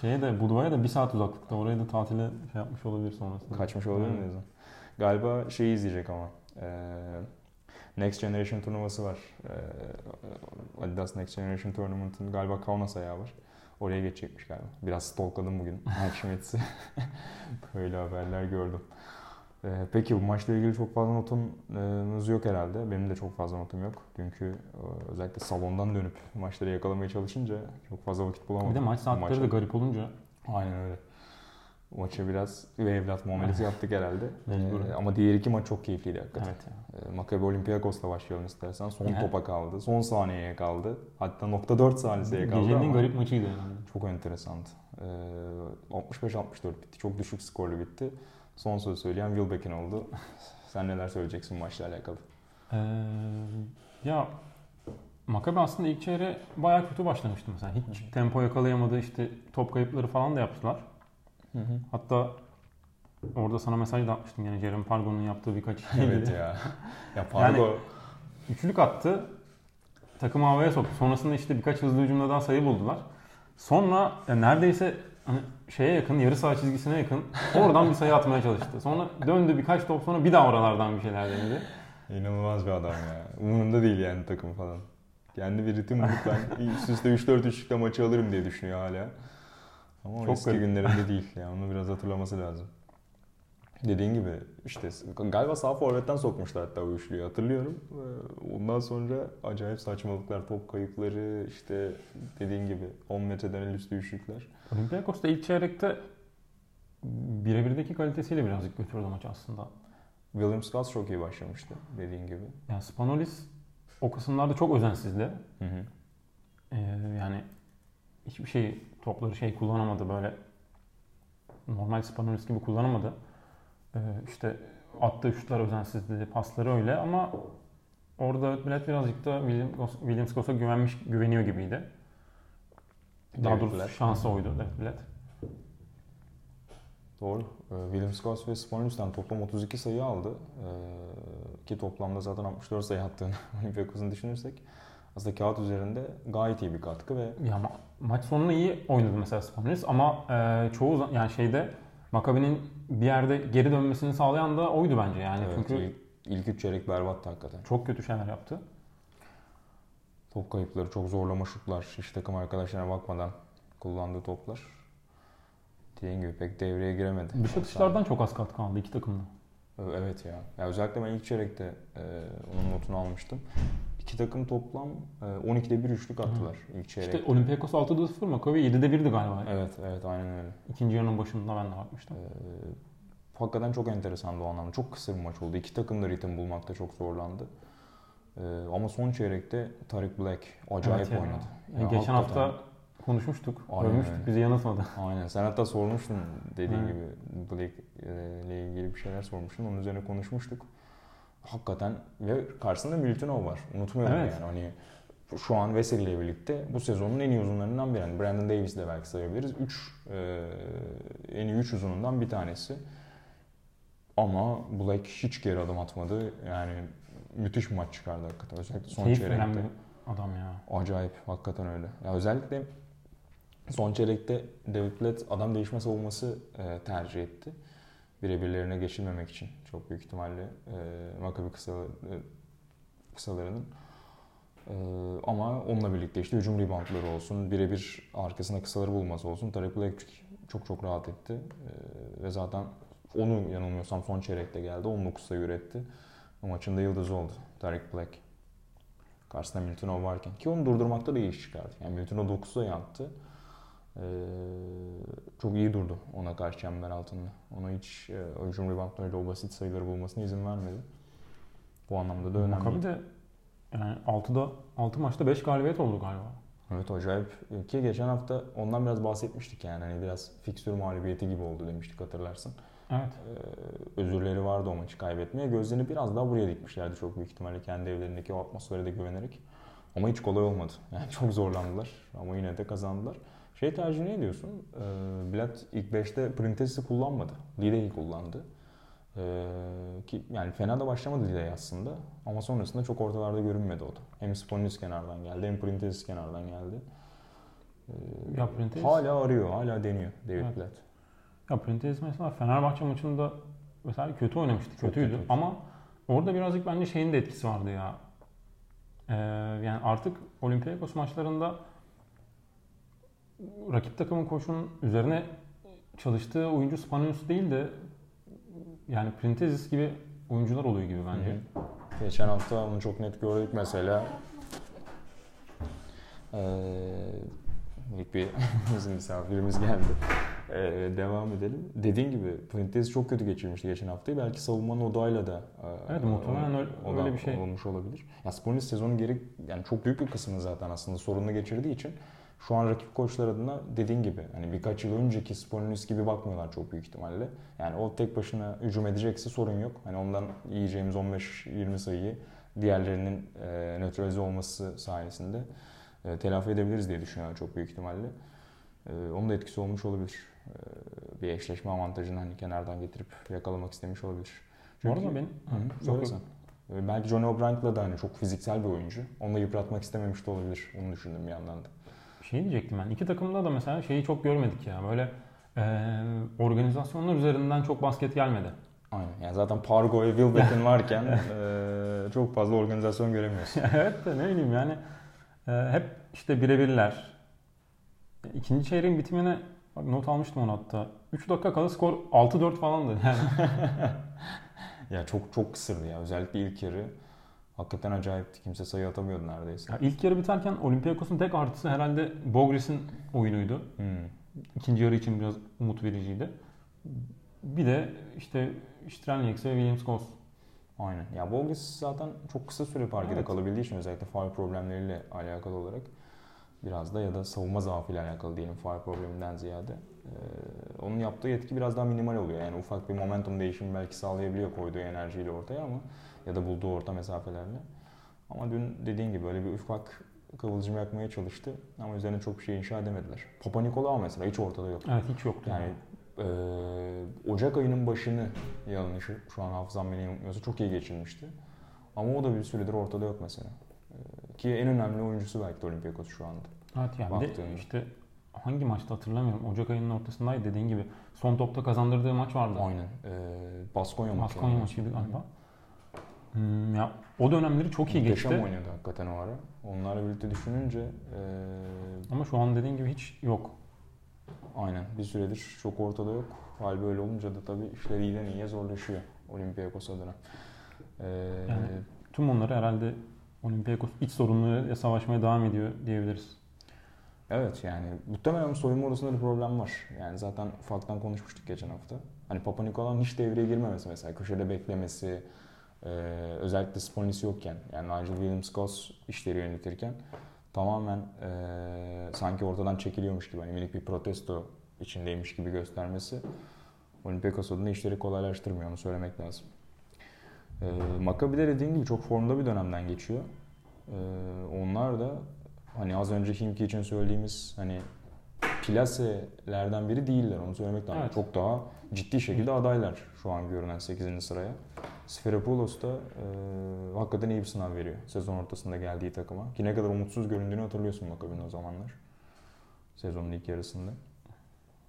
Şeye de, Budva'ya da bir saat uzaklıkta. Orayı da tatile şey yapmış olabilir sonrasında. Kaçmış olabilir mi diyorsun? Galiba şeyi izleyecek ama. E, Next Generation turnuvası var. E, Adidas Next Generation Tournament'ın galiba Kaunas ayağı var. Oraya geçecekmiş galiba. Biraz stalkladım bugün. Hakimiyetsi. Böyle haberler gördüm. Ee, peki bu maçla ilgili çok fazla notumuz yok herhalde. Benim de çok fazla notum yok. Dünkü özellikle salondan dönüp maçları yakalamaya çalışınca çok fazla vakit bulamadım. Bir de maç saatleri maça de garip olunca. Aynen öyle. Maça biraz ve evlat muamelesi yaptık herhalde. ee, ama diğer iki maç çok keyifliydi hakikaten. Evet, yani. ee, Makabe Olimpiakos'la başlayalım istersen. Son yani topa kaldı. Son saniyeye kaldı. Hatta nokta dört saniyeye kaldı. Gecenin garip maçıydı yani. Çok enteresandı. Ee, altmış beş altmış dört bitti. Çok düşük skorlu bitti. Son söz söyleyen Wilbekin oldu. Sen neler söyleyeceksin maçla alakalı? Ee, ya Makabe aslında ilk çeyreğe bayağı kötü başlamıştı mesela. Hiç Hı. tempo yakalayamadı. İşte top kayıpları falan da yaptılar. Hı hı. Hatta orada sana mesaj da atmıştım yani Jeremy Pargo'nun yaptığı birkaç şey. Evet ya. Ya Pargo yani üçlük attı. Takımı havaya soktu. Sonrasında işte birkaç hızlı hücumda daha sayı buldular. Sonra yani neredeyse hani şeye yakın, yarı saha çizgisine yakın oradan bir sayı atmaya çalıştı. Sonra döndü birkaç top sonra bir daha oralardan bir şeyler denedi. İnanılmaz bir adam ya. Umurunda değil yani takım falan. Kendi bir ritim bulup ben üst üste üç dört üçlükle maçı alırım diye düşünüyor hala. Ama çok eski garip günlerinde değil. Yani onu biraz hatırlaması lazım. Dediğin gibi işte galiba sağ forvetten sokmuşlar hatta o üçlüyü hatırlıyorum. Ondan sonra acayip saçmalıklar, top kayıpları, işte dediğin gibi on metreden el üstü üçlükler. Olympiakos da ilk çeyrekte birebirdeki kalitesiyle birazcık götürdü maçı aslında. Williams-Goss çok iyi başlamıştı dediğin gibi. Yani Spanolis o kısımlarda çok özensizdi. Hı hı. Ee, yani hiçbir şey topları şey kullanamadı böyle normal Spanolis gibi kullanamadı. Ee, işte attığı şutlar özensizdi, pasları öyle ama orada Edwlett birazcık da Williams-Goss'a güvenmiş, güveniyor gibiydi. Daha doğrusu şansı oydu Edwlett. Doğru. Williams-Goss ve Spanolis'ten toplam otuz iki sayı aldı. Ee, ki toplamda zaten altmış dört sayı attığını Olympiakos'un düşünürsek. Aslında kağıt üzerinde gayet iyi bir katkı ve ya ma- maç sonunda iyi oynadı mesela Spanolis ama e, çoğu yani şeyde Makabe'nin bir yerde geri dönmesini sağlayan da oydu bence yani evet, çünkü ilk, ilk üç çeyrek berbattı hakikaten. Çok kötü şeyler yaptı. Top kayıpları, çok zorlama şutlar, hiç takım arkadaşlarına bakmadan kullandığı toplar. Dediğin gibi pek devreye giremedi. Dış atışlardan çok az katkı aldı iki takımda. Evet ya. Ya özellikle ben ilk çeyrekte e, onun notunu almıştım. İki takım toplam on ikide bir üçlük attılar Hı. ilk çeyrekte. İşte Olympiakos altıda sıfır, Makabe yedide birdi galiba. Evet, evet aynen öyle. İkinci yarının başında ben de bakmıştım. Ee, hakikaten çok enteresandı o anlamda. Çok kısa bir maç oldu. İki takım da ritim bulmakta çok zorlandı. Ee, ama son çeyrekte Tariq Black acayip evet, oynadı. Yani. Yani geçen hakikaten hafta konuşmuştuk, görmüştük bizi yanıltmadı. Aynen, sen hatta sormuştun dediğin Hı. gibi Black'le ilgili bir şeyler sormuştun. Onun üzerine konuşmuştuk. Hakikaten ve karşısında Milutinov var. Unutmayalım evet. Yani hani şu an Vesely ile birlikte bu sezonun en iyi uzunlarından biri. Yani Brandon Davis de belki sayabiliriz. Üç e, en iyi üç uzunundan bir tanesi. Ama Black hiç geri adım atmadı. Yani müthiş bir maç çıkardı hakikaten. Özellikle son çeyrekte. adam ya. Acayip, hakikaten öyle. Ya özellikle son çeyrekte Edwlett adam değişme savunması e, tercih etti. Birebirlerine geçilmemek için çok büyük ihtimalle e, Makabe kısa, e, kısalarının. E, ama onunla birlikte işte hücum reboundları olsun, birebir arkasına kısaları bulması olsun. Tarık Lekçik çok çok rahat etti. E, ve zaten onu yanılmıyorsam son çeyrekte geldi. on dokuz sayı üretti. O maçın da yıldızı oldu Tarık Black. Karşısında Miltonov varken. Ki onu durdurmakta da iyi iş çıkardı. Yani Miltonov dokuz sayı attı. Ee, çok iyi durdu ona karşı çember altında. Ona hiç e, hücum reboundlarıyla o basit sayıları bulmasına izin vermedi. Bu anlamda da önemli. Makabe de yani altıda altı maçta beş galibiyet oldu galiba. Evet, acayip. Ki geçen hafta ondan biraz bahsetmiştik yani. Hani biraz fikstür mağlubiyeti gibi oldu demiştik, hatırlarsın. Evet. Ee, özürleri vardı o maçı kaybetmeye. Gözlerini biraz daha buraya dikmişlerdi çok büyük ihtimalle, kendi evlerindeki o atmosfere de güvenerek. Ama hiç kolay olmadı. Yani çok zorlandılar ama yine de kazandılar. Şey tercih ne diyorsun? Ee, Blatt ilk beşte Printes'i kullanmadı. Lide'yi kullandı. Ee, ki yani fena da başlamadı Lide'yi aslında. Ama sonrasında çok ortalarda görünmedi o da. Hem Spanolis kenardan geldi hem Printes kenardan geldi. Ee, ya Printes... Hala arıyor, hala deniyor David evet. Blatt. Ya Printez mesela Fenerbahçe maçında mesela kötü oynamıştı, kötüydü kötü. Ama orada birazcık bence şeyin de etkisi vardı ya. Ee, yani artık Olimpiakos maçlarında rakip takımın koçunun üzerine çalıştığı oyuncu Spanolis değil de yani Printezis gibi oyuncular oluyor gibi bence. Hı hı. Geçen hafta onu çok net gördük mesela. Ee, bir bizim misafirimiz geldi. Ee, devam edelim. Dediğin gibi Printez çok kötü geçirmişti geçen haftayı. Belki savunmanın odağıyla da evet, e, muhtemelen öyle, öyle bir şey olmuş olabilir. Ya Spanolis sezonun geri yani çok büyük bir kısmını zaten aslında sorununu geçirdiği için şu an rakip koçlar adına dediğin gibi hani birkaç yıl önceki Spanolis gibi bakmıyorlar çok büyük ihtimalle. Yani o tek başına hücum edecekse sorun yok. Hani ondan yiyeceğimiz on beş yirmi sayıyı diğerlerinin e, nötralize olması sayesinde e, telafi edebiliriz diye düşünüyorlar çok büyük ihtimalle. E, onun da etkisi olmuş olabilir. Bir eşleşme avantajını hani kenardan getirip yakalamak istemiş olabilir. Çünkü... Orada benim. Söylesen. Belki Johnny O'Brien'la da hani çok fiziksel bir oyuncu. Onu da yıpratmak istememiş de olabilir. Onu düşündüm bir yandan da. Şey diyecektim ben. İki takımda da mesela şeyi çok görmedik ya. Böyle e, organizasyonlar üzerinden çok basket gelmedi. Aynen. Yani zaten Pargo ve Wilbeck'in varken e, çok fazla organizasyon göremiyorsun. Evet de ne bileyim yani. E, hep işte birebirler. İkinci çeyreğin bitimine bak, not almıştım onu hatta. üç dakika kala skor altı dört falandı yani. Ya çok çok kısırdı ya. Özellikle ilk yarı hakikaten acayipti. Kimse sayı atamıyordu neredeyse. Ya ilk yarı biterken Olympiakos'un tek artısı herhalde Bogris'in oyunuydu. Hmm. İkinci yarı için biraz umut vericiydi. Bir de işte Strelnieks ve Williams-Goss. Aynen. Ya Bogris zaten çok kısa süre parkede evet. kalabildiği için özellikle faul problemleriyle alakalı olarak biraz da ya da savunma zaafıyla alakalı diyelim faul probleminden ziyade. Ee, onun yaptığı etki biraz daha minimal oluyor. Yani ufak bir momentum değişimi belki sağlayabiliyor koyduğu enerjiyle ortaya ama ya da bulduğu orta mesafelerle. Ama dün dediğin gibi böyle bir ufak kıvılcım yakmaya çalıştı ama üzerine çok bir şey inşa edemediler. Papanikolaou mesela hiç ortada yok. Evet, hiç yoktu. Yani e, Ocak ayının başını yanlışı şu an hafızam beni yanıltmıyorsa çok iyi geçirmişti. Ama o da bir süredir ortada yok mesela. Ki en önemli oyuncusu belki de Olympiakos şu anda. Evet yani de işte hangi maçta hatırlamıyorum. Ocak ayının ortasındaydı dediğin gibi. Son topta kazandırdığı maç vardı. Aynen. Ee, Baskonya maçı. Baskonya maçıydı galiba. Hmm, ya, o dönemleri çok iyi geçti. Deşam oynuyordu hakikaten o ara. Onlarla birlikte düşününce. Ee... Ama şu an dediğin gibi hiç yok. Aynen. Bir süredir çok ortada yok. Hal böyle olunca da tabii işler iyiden iyiye zorlaşıyor Olympiakos adına. Ee... Yani tüm onları herhalde Olympiakos iç sorunlarıyla savaşmaya devam ediyor diyebiliriz. Evet yani muhtemelen soyunma odasında bir problem var. Yani zaten ufaktan konuşmuştuk geçen hafta. Hani Papanikolaou'nun hiç devreye girmemesi mesela, köşede beklemesi, e, özellikle Spanolis yokken yani Nigel Williams-Goss işleri yönetirken tamamen e, sanki ortadan çekiliyormuş gibi hani minik bir protesto içindeymiş gibi göstermesi Olympiakos adına işleri kolaylaştırmıyor, onu söylemek lazım. Ee, Makabe de dediğim gibi çok formda bir dönemden geçiyor. Ee, onlar da hani az önce Himki için söylediğimiz hani plaselerden biri değiller, onu söylemek lazım. Evet. Çok daha ciddi şekilde adaylar şu an görünen sekizinci sıraya. Sferopoulos da e, hakikaten iyi bir sınav veriyor sezon ortasında geldiği takıma. Ki ne kadar umutsuz göründüğünü hatırlıyorsun Makabe'nin o zamanlar. Sezonun ilk yarısında.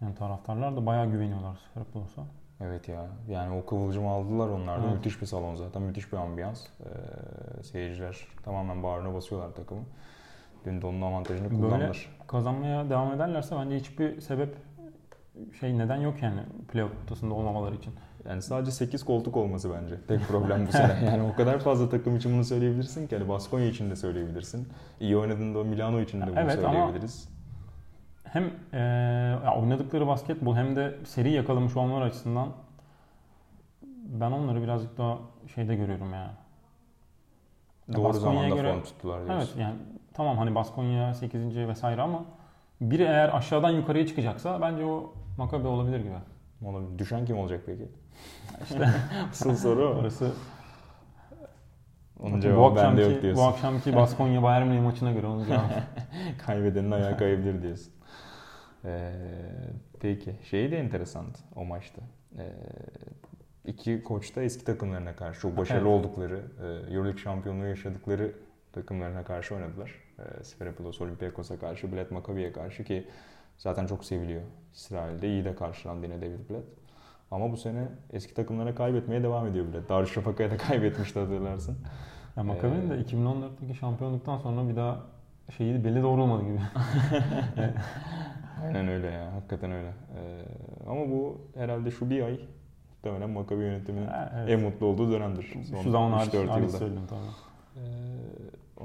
Yani taraftarlar da bayağı güveniyorlar Spanolis'e. Evet ya. Yani o kıvılcımı aldılar onlar da. Evet. Müthiş bir salon zaten. Müthiş bir ambiyans. Ee, seyirciler tamamen bağrına basıyorlar takımı. Dün de onun avantajını kullandılar. Böyle kazanmaya devam ederlerse bence hiçbir sebep şey neden yok yani playoff ortasında olmamaları için. Yani sadece sekiz koltuk olması bence tek problem bu sene. Yani o kadar fazla takım için bunu söyleyebilirsin ki. Hani Baskonya için de söyleyebilirsin. İyi oynadığında Milano için de bunu evet, söyleyebiliriz. Hem e, oynadıkları basketbol hem de seri yakalamış olmaları açısından ben onları birazcık daha şeyde görüyorum yani. Doğru Baskonya'ya zamanda göre, form tuttular diyorsun. Evet yani tamam hani Baskonya sekizinci vesaire ama biri eğer aşağıdan yukarıya çıkacaksa bence o Makabe olabilir gibi. Olabilir. Düşen kim olacak peki? İşte asıl soru o. Orası. Onun cevabı bende yok diyorsun. Bu akşamki Baskonya Bayern maçına göre onun cevabı. Kaybedenin ayağı kayabilir diyorsun. Ee, peki şeyi de enteresan o maçta. Ee, iki koç da eski takımlarına karşı, o başarılı evet. oldukları, e, Euroleague şampiyonluğu yaşadıkları takımlarına karşı oynadılar. E, Sferipelos Olympiakos'a karşı, Bled Makabi'ye karşı ki zaten çok seviliyor İsrail'de. İyi de karşılandı yine David Bled. Ama bu sene eski takımlara kaybetmeye devam ediyor Bled. Darüşşafaka'ya da kaybetmişti hatırlarsın. Ya Makabi'nin ee, de iki bin on dörtteki şampiyonluktan sonra bir daha şeyi belli doğrulmadı gibi. Aynen öyle ya. Hakikaten öyle. Ee, ama bu herhalde şu bir ay muhtemelen Makabe yönetiminin evet. en mutlu olduğu dönemdir. Son şu zaman hariç söyledim tamam. Ee,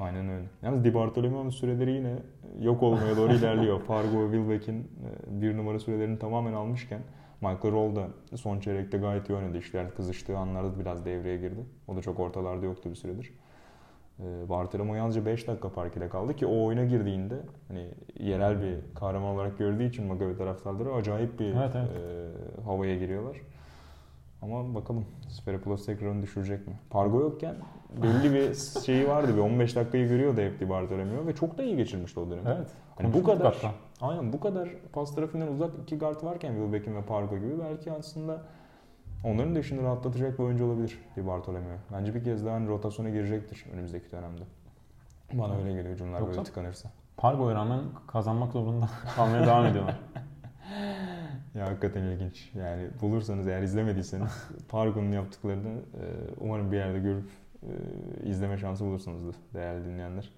aynen öyle. Yalnız Di Bartolomeo'nun süreleri yine yok olmaya doğru ilerliyor. Pargo, Wilbeck'in bir numara sürelerini tamamen almışken Michael Roll da son çeyrekte gayet iyi oynadı. İşler kızıştığı anlarda biraz devreye girdi. O da çok ortalarda yoktu bir süredir. Bartolomeo yalnızca beş dakika fark ile kaldı ki o oyuna girdiğinde hani yerel bir kahraman olarak gördüğü için Makabe taraftarları acayip bir evet, evet. E, havaya giriyorlar. Ama bakalım Sferipelos tekrar onu düşürecek mi? Pargo yokken belli bir şeyi vardı. Bir on beş dakikayı görüyordu hep Di Bartolomeo ve çok da iyi geçirmişti o dönemi. Evet. Yani bu kadar dakika. Aynen bu kadar pas trafiğinden uzak iki guard varken Wilbeck'in ve Pargo gibi belki aslında onların da işini rahatlatacak bir oyuncu olabilir Di Bartolomeo. Bence bir kez daha hani rotasyona girecektir önümüzdeki dönemde. Bana öyle geliyor hücumlar yoksa böyle tıkanırsa. Pargo'ya rağmen kazanmak zorunda kalmaya devam ediyorlar. Ya hakikaten ilginç. Yani bulursanız eğer izlemediyseniz Pargo'nun yaptıklarını umarım bir yerde görüp izleme şansı bulursunuzdur değerli dinleyenler.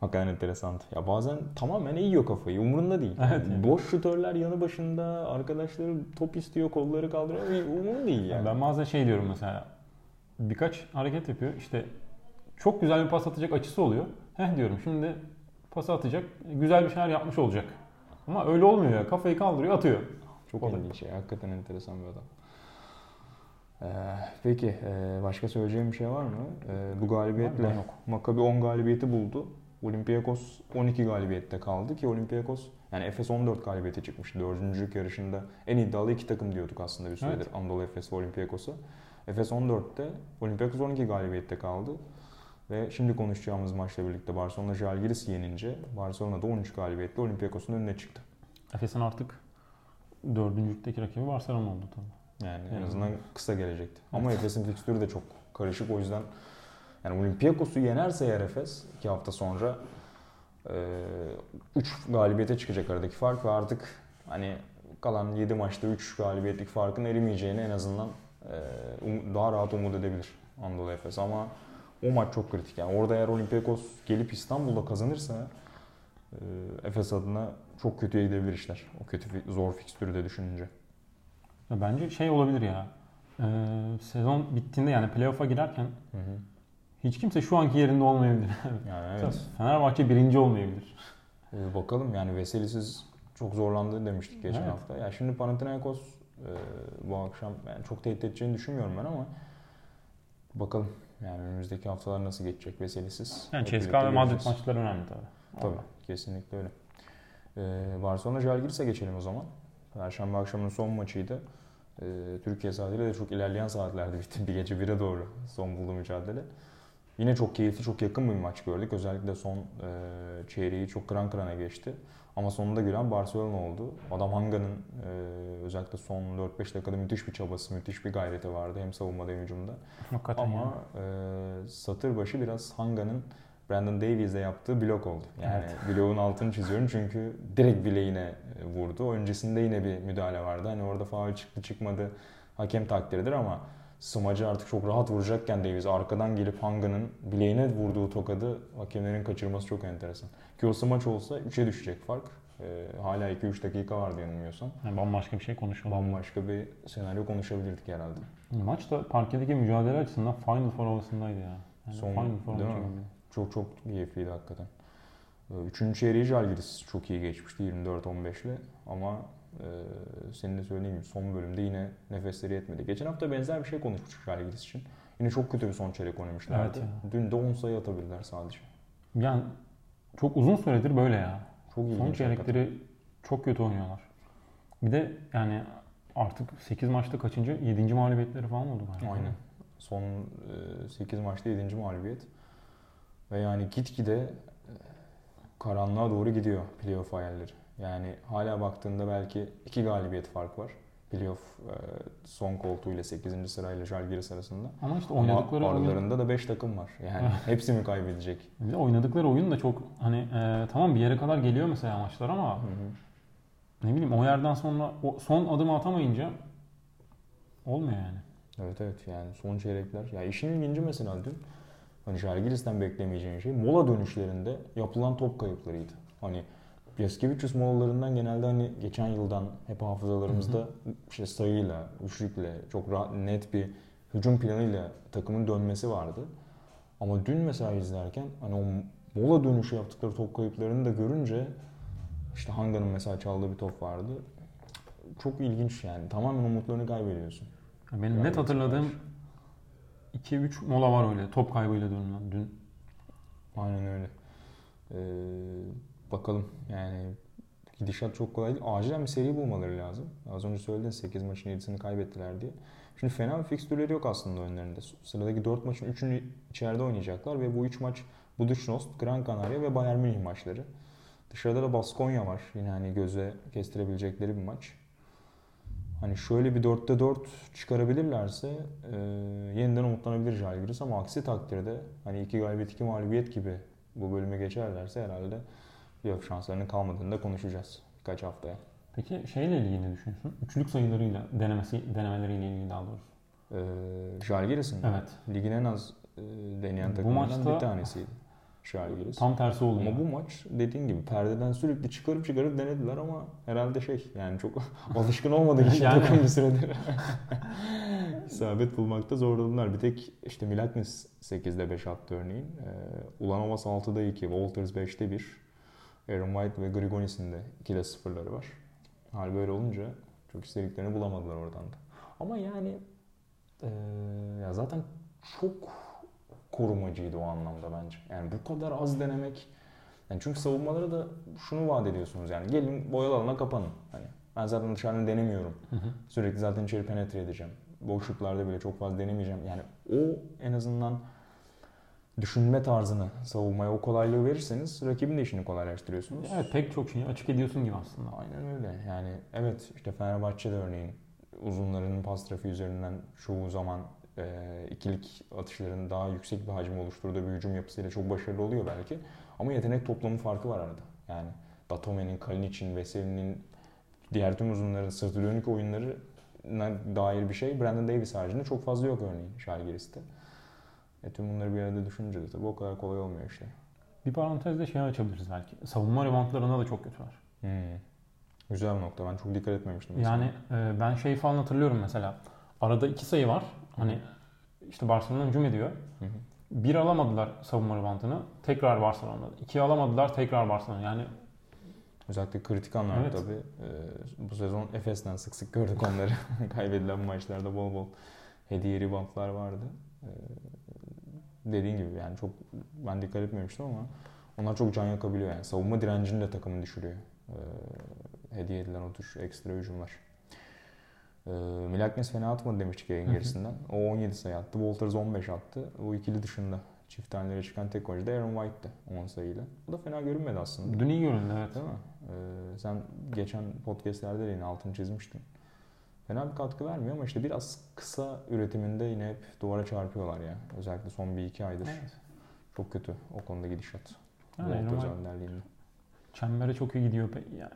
Hakikaten enteresan. Ya bazen tamamen eğiyor kafayı. Umurunda değil. Evet, yani. Boş şutörler yanı başında. Arkadaşları top istiyor. Kolları kaldırıyor. Umurunda değil yani. Ben bazen şey diyorum mesela. Birkaç hareket yapıyor. İşte çok güzel bir pas atacak açısı oluyor. Heh diyorum şimdi pas atacak. Güzel bir şeyler yapmış olacak. Ama öyle olmuyor ya. Kafayı kaldırıyor atıyor. Çok o ilginç şey. Hakikaten enteresan bir adam. Ee, peki ee, başka söyleyeceğim bir şey var mı? Ee, bu galibiyetle Makabe on galibiyeti buldu. Olympiakos on iki galibiyette kaldı ki Olympiakos yani Efes on dört galibiyete çıkmıştı. dördüncülük yarışında en iddialı iki takım diyorduk aslında bir süredir evet. Anadolu Efes ve Olympiakos'a. Efes on dörtte, Olympiakos on iki galibiyette kaldı. Ve şimdi konuşacağımız maçla birlikte Barcelona Žalgiris yenince Barcelona'da on üç galibiyetle Olympiakos'un önüne çıktı. Efes'in artık dördüncülükteki rakibi Barcelona oldu tabii. Yani, yani en azından kısa gelecekti. Evet. Ama Efes'in fikstürü de çok karışık o yüzden yani Olympiakos'u yenerse eğer Efes iki hafta sonra üç e, galibiyete çıkacak aradaki fark ve artık hani kalan yedi maçta üç galibiyetlik farkın erimeyeceğini en azından e, daha rahat umut edebilir Anadolu Efes ama o maç çok kritik yani orada eğer Olympiakos gelip İstanbul'da kazanırsa e, Efes adına çok kötüye gidebilir işler o kötü zor fikstürü de düşününce. Ya bence şey olabilir ya e, sezon bittiğinde yani playoff'a girerken hı hı. Hiç kimse şu anki yerinde olmayabilir. Yani evet. Fenerbahçe birinci olmayabilir. Ee, bakalım yani Veselisiz çok zorlandı demiştik geçen evet. hafta. Ya şimdi Panathinaikos e, bu akşam yani çok tehdit edeceğini düşünmüyorum ben ama bakalım yani önümüzdeki haftalar nasıl geçecek Veselisiz. Yani C S K A ve Madrid maçları önemli tabii. Tabii kesinlikle öyle. Ee, Barcelona Žalgiris'e geçelim o zaman. Perşembe akşamının son maçıydı. Ee, Türkiye saatiyle de çok ilerleyen saatlerde bitti. Bir gece bire doğru son buldu mücadele. Yine çok keyifli, çok yakın bir maç gördük. Özellikle son e, çeyreği çok kıran kırana geçti. Ama sonunda gülen Barcelona oldu. Adam Hanga'nın e, özellikle son dört beş dakikada müthiş bir çabası, müthiş bir gayreti vardı. Hem savunmada hem hücumda. Hakikaten ama e, satır başı biraz Hanga'nın Brandon Davies'le yaptığı blok oldu. Yani evet. Bloğun altını çiziyorum çünkü direkt bileğine vurdu. Öncesinde yine bir müdahale vardı. Hani orada faul çıktı çıkmadı hakem takdiridir ama smacı artık çok rahat vuracakken Davies arkadan gelip Hanga'nın bileğine vurduğu tokadı hakemlerin kaçırması çok enteresan. Ki o smaç olsa üçe düşecek fark. Ee, hala iki üç dakika vardı yanılmıyorsam. Yani bambaşka bir şey konuşalım. Bambaşka bir senaryo konuşabilirdik herhalde. Maç da parkedeki mücadele açısından Final Four havasındaydı ya. Yani son, Final Four değil mi? Çok çok keyifliydi hakikaten. Üçüncü çeyreği Jalgiris çok iyi geçmişti yirmi dört on beşle ama e, senin de söylediğin gibi son bölümde yine nefesleri yetmedi. Geçen hafta benzer bir şey konuşmuştuk Jalgiris için. Yine çok kötü bir son çeyrek oynamışlardı. Evet. Dün de on sayı atabildiler sadece. Yani çok uzun süredir böyle ya. Çok son çeyrekleri hakikaten çok kötü oynuyorlar. Bir de yani artık sekiz maçta kaçıncı? yedinci mağlubiyetleri falan oldu galiba. Aynen. Son sekiz maçta yedinci mağlubiyet. Ve yani gitgide karanlığa doğru gidiyor playoff hayalleri. Yani hala baktığında belki iki galibiyet fark var. Playoff son koltuğuyla sekizinci sırayla Žalgiris arasında. Ama işte oynadıkları Ama aralarında oyun... da beş takım var. Yani hepsi mi kaybedecek? Bir de oynadıkları oyun da çok hani e, tamam bir yere kadar geliyor mesela maçlar ama hı hı. ne bileyim o yerden sonra o son adımı atamayınca olmuyor yani. Evet evet yani son çeyrekler. Ya işin ilginci mesela dün hani Žalgiris'ten beklemeyeceğin şey mola dönüşlerinde yapılan top kayıplarıydı. Hani Jaskevičius molalarından genelde hani geçen yıldan hep hafızalarımızda hı hı. işte sayıyla, üçlükle, çok rahat, net bir hücum planıyla takımın dönmesi vardı. Ama dün mesela izlerken hani o mola dönüşü yaptıkları top kayıplarını da görünce işte Hanga'nın mesela çaldığı bir top vardı. Çok ilginç yani. Tamamen umutlarını kaybediyorsun. Benim Kaybettim net hatırladığım var. iki üç mola var öyle top kaybıyla dönülen dün. Aynen öyle. Ee, bakalım yani gidişat çok kolay değil. Acilen bir seri bulmaları lazım. Az önce söyledin sekiz maçın yedisini kaybettiler diye. Şimdi fena bir fikstürleri yok aslında önlerinde. Sıradaki dört maçın üçünü içeride oynayacaklar ve bu üç maç Budich Nost, Gran Canaria ve Bayern Münih maçları. Dışarıda da Baskonya var. Yine hani göze kestirebilecekleri bir maç. Hani şöyle bir dörtte dört çıkarabilirlerse e, yeniden umutlanabilir Žalgiris ama aksi takdirde hani iki galibiyet iki mağlubiyet gibi bu bölüme geçerlerse herhalde playoff şanslarının kalmadığını da konuşacağız birkaç haftaya. Peki şeyle ilgili ne düşünüyorsun? Üçlük sayılarıyla denemesi denemeleriyle ilgili daha doğrusu. Ee, Žalgiris'in evet. Ligin en az e, deneyen takımlarından bir tanesiydi Žalgiris. Tam tersi oldu. Ama yani. Bu maç dediğin gibi perdeden sürekli çıkarıp çıkarıp denediler ama herhalde şey yani çok alışkın olmadığı için yani. Takım bir süredir isabet bulmakta zorladılar. Bir tek işte Milaknis sekizde beş attı örneğin. Ee, Ulanovas altıda iki, Walters beşte bir. Aaron White ve Grigonis'in de ikide sıfırları var. Hal böyle olunca çok istediklerini bulamadılar oradan da. Ama yani ee, ya zaten çok korumacıydı o anlamda bence. Yani bu kadar az denemek. Yani çünkü savunmalara da şunu vaat ediyorsunuz yani gelin boyalı alana kapanın. Hani ben zaten dışarıdan denemiyorum. Hı hı. Sürekli zaten içeri penetre edeceğim. Boşluklarda bile çok fazla denemeyeceğim. Yani o en azından düşünme tarzını savunmaya o kolaylığı verirseniz rakibin de işini kolaylaştırıyorsunuz. Evet pek çok şeyi açık ediyorsun gibi aslında. Aynen öyle. Yani evet işte Fenerbahçe'de örneğin uzunların pas trafiği üzerinden çoğu zaman E, ikilik atışlarının daha yüksek bir hacmi oluşturduğu bir hücum yapısıyla çok başarılı oluyor belki. Ama yetenek toplamı farkı var arada. Yani Datome'nin, Kalinic'in, Veseli'nin, diğer tüm uzunların sırtı dönük oyunlarına dair bir şey Brandon Davies haricinde çok fazla yok örneğin Žalgiris'te. E, tüm bunları bir arada düşününce de tabii o kadar kolay olmuyor işte. Bir parantezde şey açabiliriz belki. Savunma revantlarına da çok kötü var. Hmm. Güzel bir nokta. Ben çok dikkat etmemiştim. Mesela. Yani e, ben şey falan hatırlıyorum mesela. Arada iki sayı var. Hani işte Barcelona hücum ediyor. Hı hı. Bir alamadılar savunma revantını. Tekrar Barcelona. İki alamadılar. Tekrar Barcelona. Yani özellikle kritik anlarda evet. Tabii. Ee, bu sezon Efes'ten sık sık gördük onları. Kaybedilen maçlarda bol bol hediye reboundlar vardı. Ee, dediğin gibi yani çok ben dikkat etmemiştim ama onlar çok can yakabiliyor yani. Savunma direncini de takımı düşürüyor. Ee, hediye edilen o tür ekstra hücumlar. Milaknes fena atmadı demiştik yayın gerisinden. O on yedi sayı attı. Walters on beş attı. O ikili dışında Çift tanelere çıkan tek oyuncu da Aaron White'tı on sayıyla. O da fena görünmedi aslında. Dün iyi göründü, evet. Değil mi? Ee, sen geçen podcastlerde de yine altını çizmiştin. Fena bir katkı vermiyor ama işte biraz kısa üretiminde yine hep duvara çarpıyorlar ya. Özellikle son bir iki aydır. Evet. Çok kötü o konuda gidişat. Yani çembere çok iyi gidiyor. Yani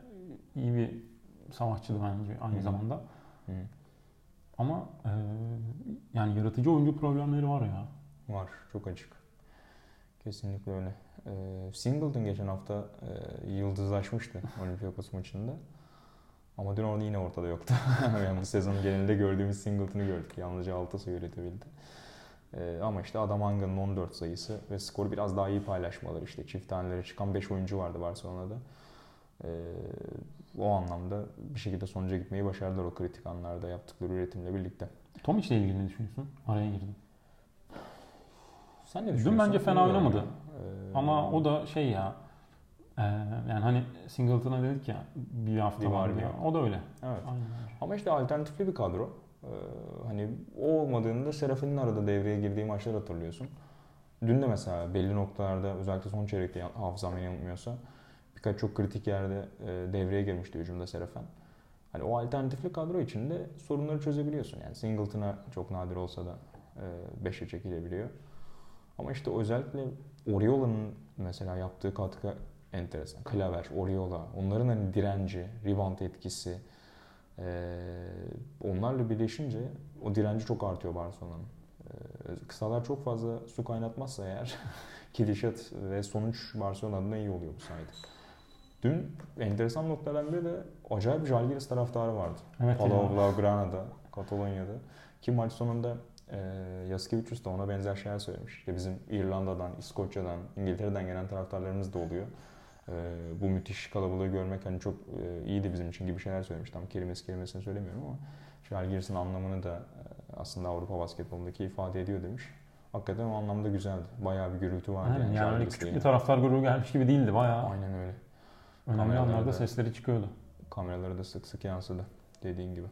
iyi bir savaşçıydı bence aynı Hı-hı. zamanda. Hı-hı. Ama e, yani yaratıcı oyuncu problemleri var ya. Var. Çok açık. Kesinlikle öyle. E, Singleton geçen hafta e, yıldızlaşmıştı Olimpiakos maçında. Ama dün orada yine ortada yoktu. Yani bu sezon genelinde gördüğümüz Singleton'ı gördük. Yalnızca altı sayı üretebildi. Ee, ama işte Adamanga'nın on dört sayısı ve skoru biraz daha iyi paylaşmaları. İşte çift tanelere çıkan beş oyuncu vardı Barcelona'da. Ee, o anlamda bir şekilde sonuca gitmeyi başardılar o kritik anlarda yaptıkları üretimle birlikte. Tomic'le ilgili ne düşünüyorsun? Araya girdim. Sen ne düşünüyorsun? Dün bence fena oynamadı. Ee, ama o da şey ya... Ee, yani hani Singleton'a dedik ya bir hafta var ya. O da öyle. Evet. Aynen. Ama işte alternatifli bir kadro. Ee, hani o olmadığında Serafin'in arada devreye girdiği maçları hatırlıyorsun. Dün de mesela belli noktalarda özellikle son çeyrekte hafızam yanılmıyorsa birkaç çok kritik yerde e, devreye girmişti hücumda Serafin. Hani o alternatifli kadro içinde sorunları çözebiliyorsun. Yani Singleton'a çok nadir olsa da beşe çekilebiliyor. Ama işte özellikle Oriola'nın mesela yaptığı katkı enteresan. Klaver, Oriola, onların hani direnci, rebound etkisi, ee, onlarla birleşince o direnci çok artıyor Barcelona'nın. Ee, kısalar çok fazla su kaynatmazsa eğer gidişat ve sonuç Barcelona'nın da iyi oluyor bu sayede. Dün enteresan noktalardan biri de acayip Žalgiris taraftarı vardı. Evet, Palau Granada, Katalonya'da. Ki maç sonunda E, Yaskevicius da ona benzer şeyler söylemiş. İşte bizim İrlanda'dan, İskoçya'dan, İngiltere'den gelen taraftarlarımız da oluyor. E, bu müthiş kalabalığı görmek hani çok e, iyiydi bizim için gibi şeyler söylemiş. Tam kelimesi kelimesini söylemiyorum ama Žalgiris'in anlamını da e, aslında Avrupa basketbolundaki ifade ediyor demiş. Hakikaten o anlamda güzeldi. Bayağı bir gürültü vardı. Yani, yani, yani küçük yani. Bir taraftar grubu gelmiş gibi değildi bayağı. Aynen öyle. Önemli anlarda sesleri çıkıyordu. Kameralara da sık sık yansıdı dediğin gibi.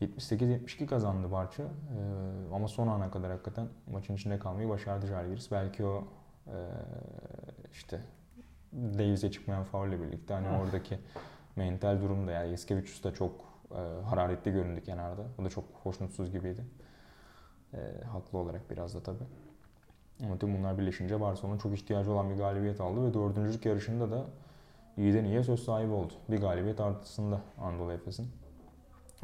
yetmiş sekiz yetmiş iki kazandı Barça. Ee, ama son ana kadar hakikaten maçın içinde kalmayı başardı Žalgiris. Belki o e, işte Davis'e çıkmayan faulle birlikte hani oradaki mental durum da yani Yaskevicius da çok e, hararetli göründü kenarda. O da çok hoşnutsuz gibiydi. E, haklı olarak biraz da tabii. Ama tüm bunlar birleşince Barcelona'nın çok ihtiyacı olan bir galibiyet aldı ve dördüncülük yarışında da iyiden iyiye söz sahibi oldu. Bir galibiyet artısında Anadolu Efes'in.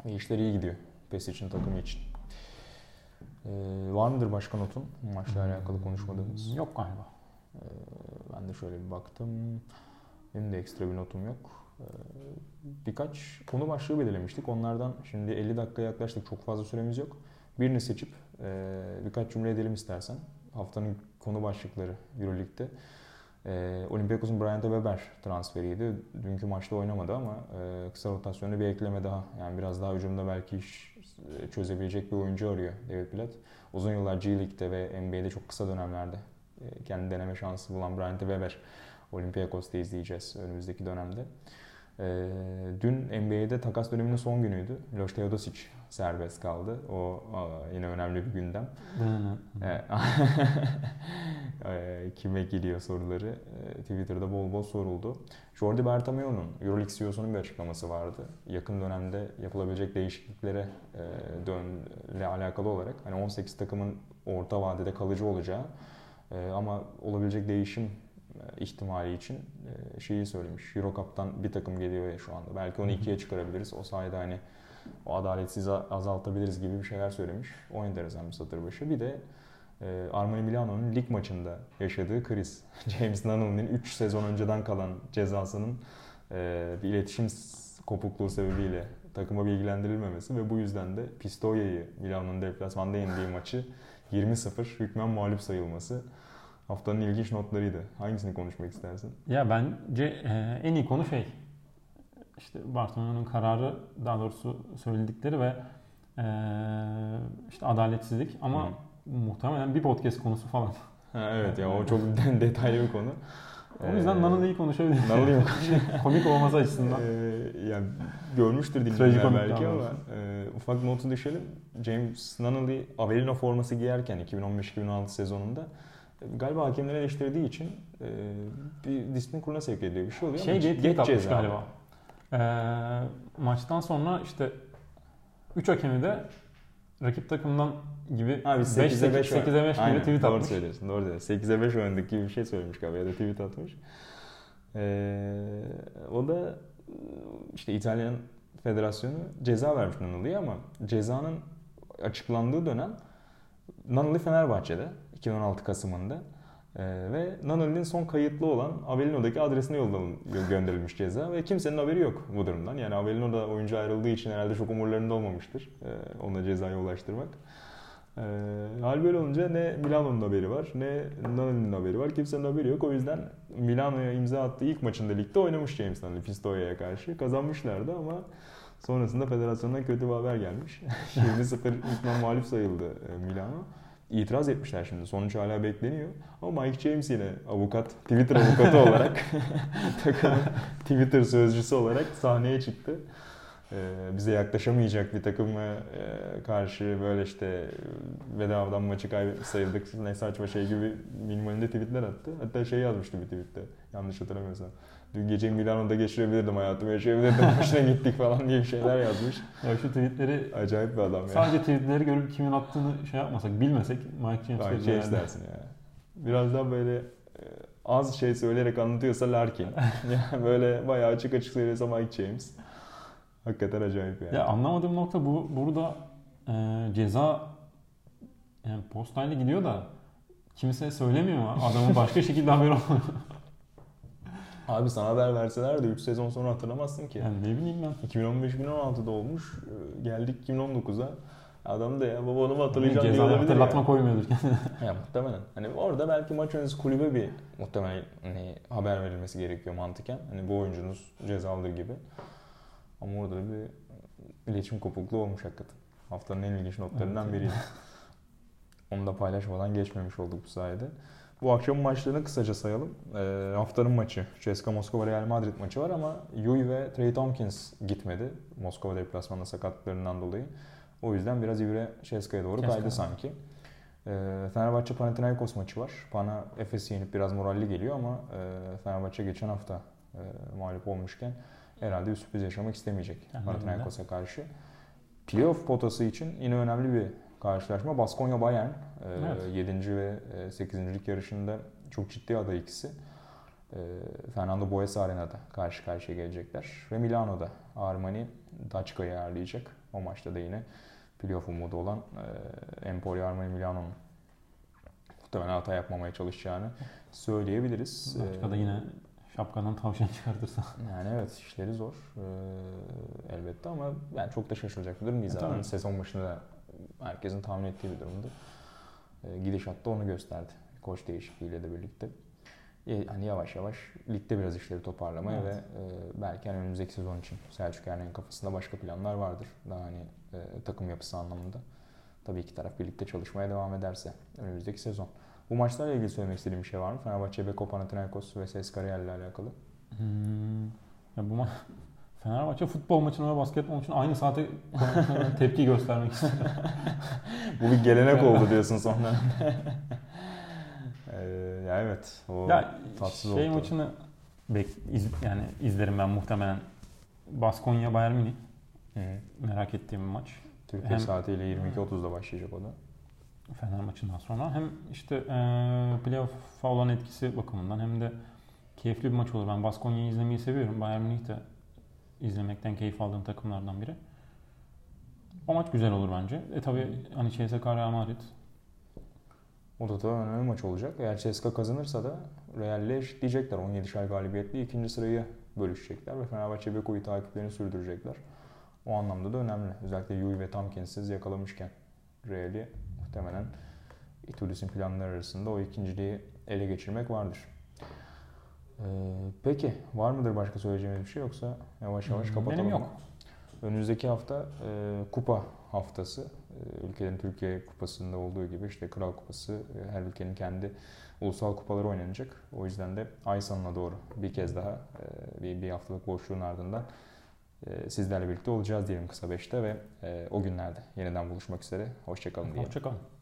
İşler iyi gidiyor. P E S için, takım için. Ee, var mıdır başka notun? Maçla alakalı konuşmadığımız. Yok galiba. Ee, ben de şöyle bir baktım. Benim de ekstra bir notum yok. Ee, birkaç konu başlığı belirlemiştik. Onlardan şimdi elli dakikaya yaklaştık. Çok fazla süremiz yok. Birini seçip e, birkaç cümle edelim istersen. Haftanın konu başlıkları Euroleague'de. E, Olympiakos'un Brian Weber transferiydi. Dünkü maçta oynamadı ama e, kısa rotasyonda bir ekleme daha. Yani biraz daha hücumda belki iş çözebilecek bir oyuncu arıyor David Blatt. Uzun yıllar G League'de ve N B A'de çok kısa dönemlerde e, kendi deneme şansı bulan Brian Weber Olympiakos'ta izleyeceğiz önümüzdeki dönemde. E, dün N B A'de takas döneminin son günüydü. Loš Teodosić serbest kaldı. O a, yine önemli bir gündem. Evet. Kime geliyor soruları Twitter'da bol bol soruldu. Jordi Bertomeu'nun, Euroleague C E O'sunun bir açıklaması vardı. Yakın dönemde yapılabilecek değişikliklere ile alakalı olarak hani on sekiz takımın orta vadede kalıcı olacağı ama olabilecek değişim ihtimali için şeyi söylemiş. Euro Cup'tan bir takım geliyor ya şu anda. Belki onu ikiye çıkarabiliriz. O sayede hani o adaletsizliği azaltabiliriz gibi bir şeyler söylemiş. O enteresan bir satır başı. Bir de Armani Milano'nun lig maçında yaşadığı kriz. James Nunnally'nin üç sezon önceden kalan cezasının bir iletişim kopukluğu sebebiyle takıma bilgilendirilmemesi ve bu yüzden de Pistoia'yı Milano'nun deplasmanda yendiği maçı yirmi sıfır hükmen mağlup sayılması haftanın ilginç notlarıydı. Hangisini konuşmak istersin? Ya bence en iyi konu şey işte Barcelona'nın kararı, daha doğrusu söyledikleri ve işte adaletsizlik ama Hı. muhtemelen bir podcast konusu falan. Ha, evet ya o çok detaylı bir konu. O yüzden ee, Nanalı'yı konuşabiliriz. Nanalı'yı mı konuşabiliriz? Komik olması açısından. Ee, yani görmüştür dinleyenler belki ama e, ufak bir notu düşelim. James Nunnally Avellino forması giyerken iki bin on beş iki bin on altı sezonunda galiba hakemleri eleştirdiği için e, bir disiplin kuruluna sevk ediliyor. Bir şey oluyor şey, ama get, get atmış galiba. E, maçtan sonra işte üç hakemi de rakip takımdan gibi sekize beş gibi tweet doğru atmış. Söylüyorsun, doğru söylüyorsun. sekize beş oynadık gibi bir şey söylemiş galiba ya da tweet atmış. Ee, o da işte İtalyan Federasyonu ceza vermiş Nunnally'ye ama cezanın açıklandığı dönem Nunnally Fenerbahçe'de iki bin on altı Kasım'ında ee, ve Nunnally'nin son kayıtlı olan Avellino'daki adresine gönderilmiş ceza ve kimsenin haberi yok bu durumdan. Yani Avellino'da oyuncu ayrıldığı için herhalde çok umurlarında olmamıştır ee, ona cezayı ulaştırmak. Ee, hal böyle olunca ne Milano'nun haberi var ne Nunnally'nin haberi var. Kimsenin haberi yok. O yüzden Milano'ya imza attığı ilk maçında ligde oynamış James Nunnally Pistoia'ya karşı. Kazanmışlardı ama sonrasında federasyondan kötü bir haber gelmiş. yirmi sıfır hükmen mağlup sayıldı Milano. İtiraz etmişler şimdi. Sonuç hala bekleniyor. Ama Mike James yine avukat, Twitter avukatı olarak takımın Twitter sözcüsü olarak sahneye çıktı. Bize yaklaşamayacak bir takıma karşı böyle işte bedavadan maçı kaybetmiş sayıldık ne saçma şey gibi minimalinde tweetler attı. Hatta şey yazmıştı bir tweette yanlış hatırlamıyorsam. Dün gece Milano'da geçirebilirdim hayatımı yaşayabilirdim hoşuna gittik falan diye bir şeyler yazmış. Ya şu tweetleri acayip bir adam ya. Sadece tweetleri görüp kimin attığını şey yapmasak bilmesek Mike James yani. Dersin ya. Biraz daha böyle az şey söyleyerek anlatıyorsa Larkin. Yani böyle bayağı açık açık söylüyorsa Mike James. Hakikaten acayip yani. Ya anlamadığım nokta bu. Burada e, ceza yani postayla gidiyor da kimse söylemiyor mu? Adamın başka şekilde haberi olmuyor. Abi sana haber verseler de üç sezon sonra hatırlamazsın ki. Yani ne bileyim ben. iki bin on beş iki bin on altıda olmuş. Geldik iki bin on dokuza. Adam da ya baba onu mu hatırlayacağım yani diye olabilir ya. Cezayı hatırlatma koymuyordur kendine. Ya muhtemelen. Hani orada belki maç öncesi kulübe bir muhtemelen hani, haber verilmesi gerekiyor mantıken. Hani bu oyuncunuz cezalıdır gibi. Ama orada bir iletişim kopukluğu olmuş hakikaten. Haftanın en ilginç notlarından evet, biriydi. Onu da paylaşmadan geçmemiş olduk bu sayede. Bu akşamın maçlarını kısaca sayalım. E, haftanın maçı. C S K A Moskova Real Madrid maçı var ama Yui ve Trey Tompkins gitmedi. Moskova deplasmanında sakatlıklarından dolayı. O yüzden biraz ivre C S K A'ya doğru kaydı C S K A sanki. E, Fenerbahçe Panathinaikos maçı var. Pana Efes'i yenip biraz moralli geliyor ama e, Fenerbahçe geçen hafta e, mağlup olmuşken herhalde bir sürpriz yaşamak istemeyecek Panathinaikos'a karşı. Playoff potası için yine önemli bir karşılaşma. Baskonya Bayern evet. yedinci ve sekizinci yarışında çok ciddi aday ikisi. Fernando Boes Arena'da karşı karşıya gelecekler. Ve Milano'da Armani Daçka'yı ağırlayacak. O maçta da yine playoff umudu olan Empoli Armani Milano'nun muhtemelen hata yapmamaya çalışacağını söyleyebiliriz. Daçka'da yine şapkadan tavşan çıkartırsa. Yani evet işleri zor ee, elbette ama yani çok da şaşıracak bir durum değil zaten. Sezon başında da herkesin tahmin ettiği bir durumdu. Ee, gidişat da onu gösterdi. Koç değişikliğiyle de birlikte. Ee, hani yavaş yavaş ligde biraz işleri toparlamaya evet. ve e, belki hani önümüzdeki sezon için Selçuk Ergen'in kafasında başka planlar vardır. Daha hani e, takım yapısı anlamında. Tabii iki taraf birlikte çalışmaya devam ederse önümüzdeki sezon. Bu maçlarla ilgili söylemek istediğim bir şey var mı? Fenerbahçe, Beko, Panathinaikos ve C S K A Real ile alakalı. Hmm. Ya bu ma- Fenerbahçe futbol maçına ve basketbol maçına aynı saate tepki göstermek istiyor. Bu bir gelenek oldu diyorsun sonra. ee, ya evet. O ya tatsız şey oldu. Maçını bek- iz- yani izlerim ben muhtemelen. Baskonya Bayern Münih. Evet. Merak ettiğim bir maç. Türkiye Hem... saatiyle yirmi iki otuzda başlayacak o da. Fener maçından sonra hem işte e, playoff'a olan etkisi bakımından hem de keyifli bir maç olur. Ben Baskonya'yı izlemeyi seviyorum. Bayern Münih de izlemekten keyif aldığım takımlardan biri. O maç güzel olur bence. E tabii hani C S K A Real Madrid. O da tabii önemli maç olacak. Eğer C S K A kazanırsa da Real'le eşitleyecekler. on yedişer galibiyetli ikinci sırayı bölüşecekler ve Fenerbahçe Beko'yu takiplerini sürdürecekler. O anlamda da önemli. Özellikle Yui ve Tompkins'i yakalamışken Real'i muhtemelen İtulis'in planları arasında o ikinciliği ele geçirmek vardır. Ee, peki var mıdır başka söyleyeceğimiz bir şey yoksa yavaş yavaş kapatalım. Benim yok. Önümüzdeki hafta e, kupa haftası. ülkenin Türkiye Kupası'nda olduğu gibi işte Kral Kupası, her ülkenin kendi ulusal kupaları oynanacak. O yüzden de ay sonuna doğru bir kez daha bir haftalık boşluğun ardından sizlerle birlikte olacağız diyelim Kısa Beş'te ve o günlerde yeniden buluşmak üzere. Hoşçakalın diyelim. Hoşçakalın.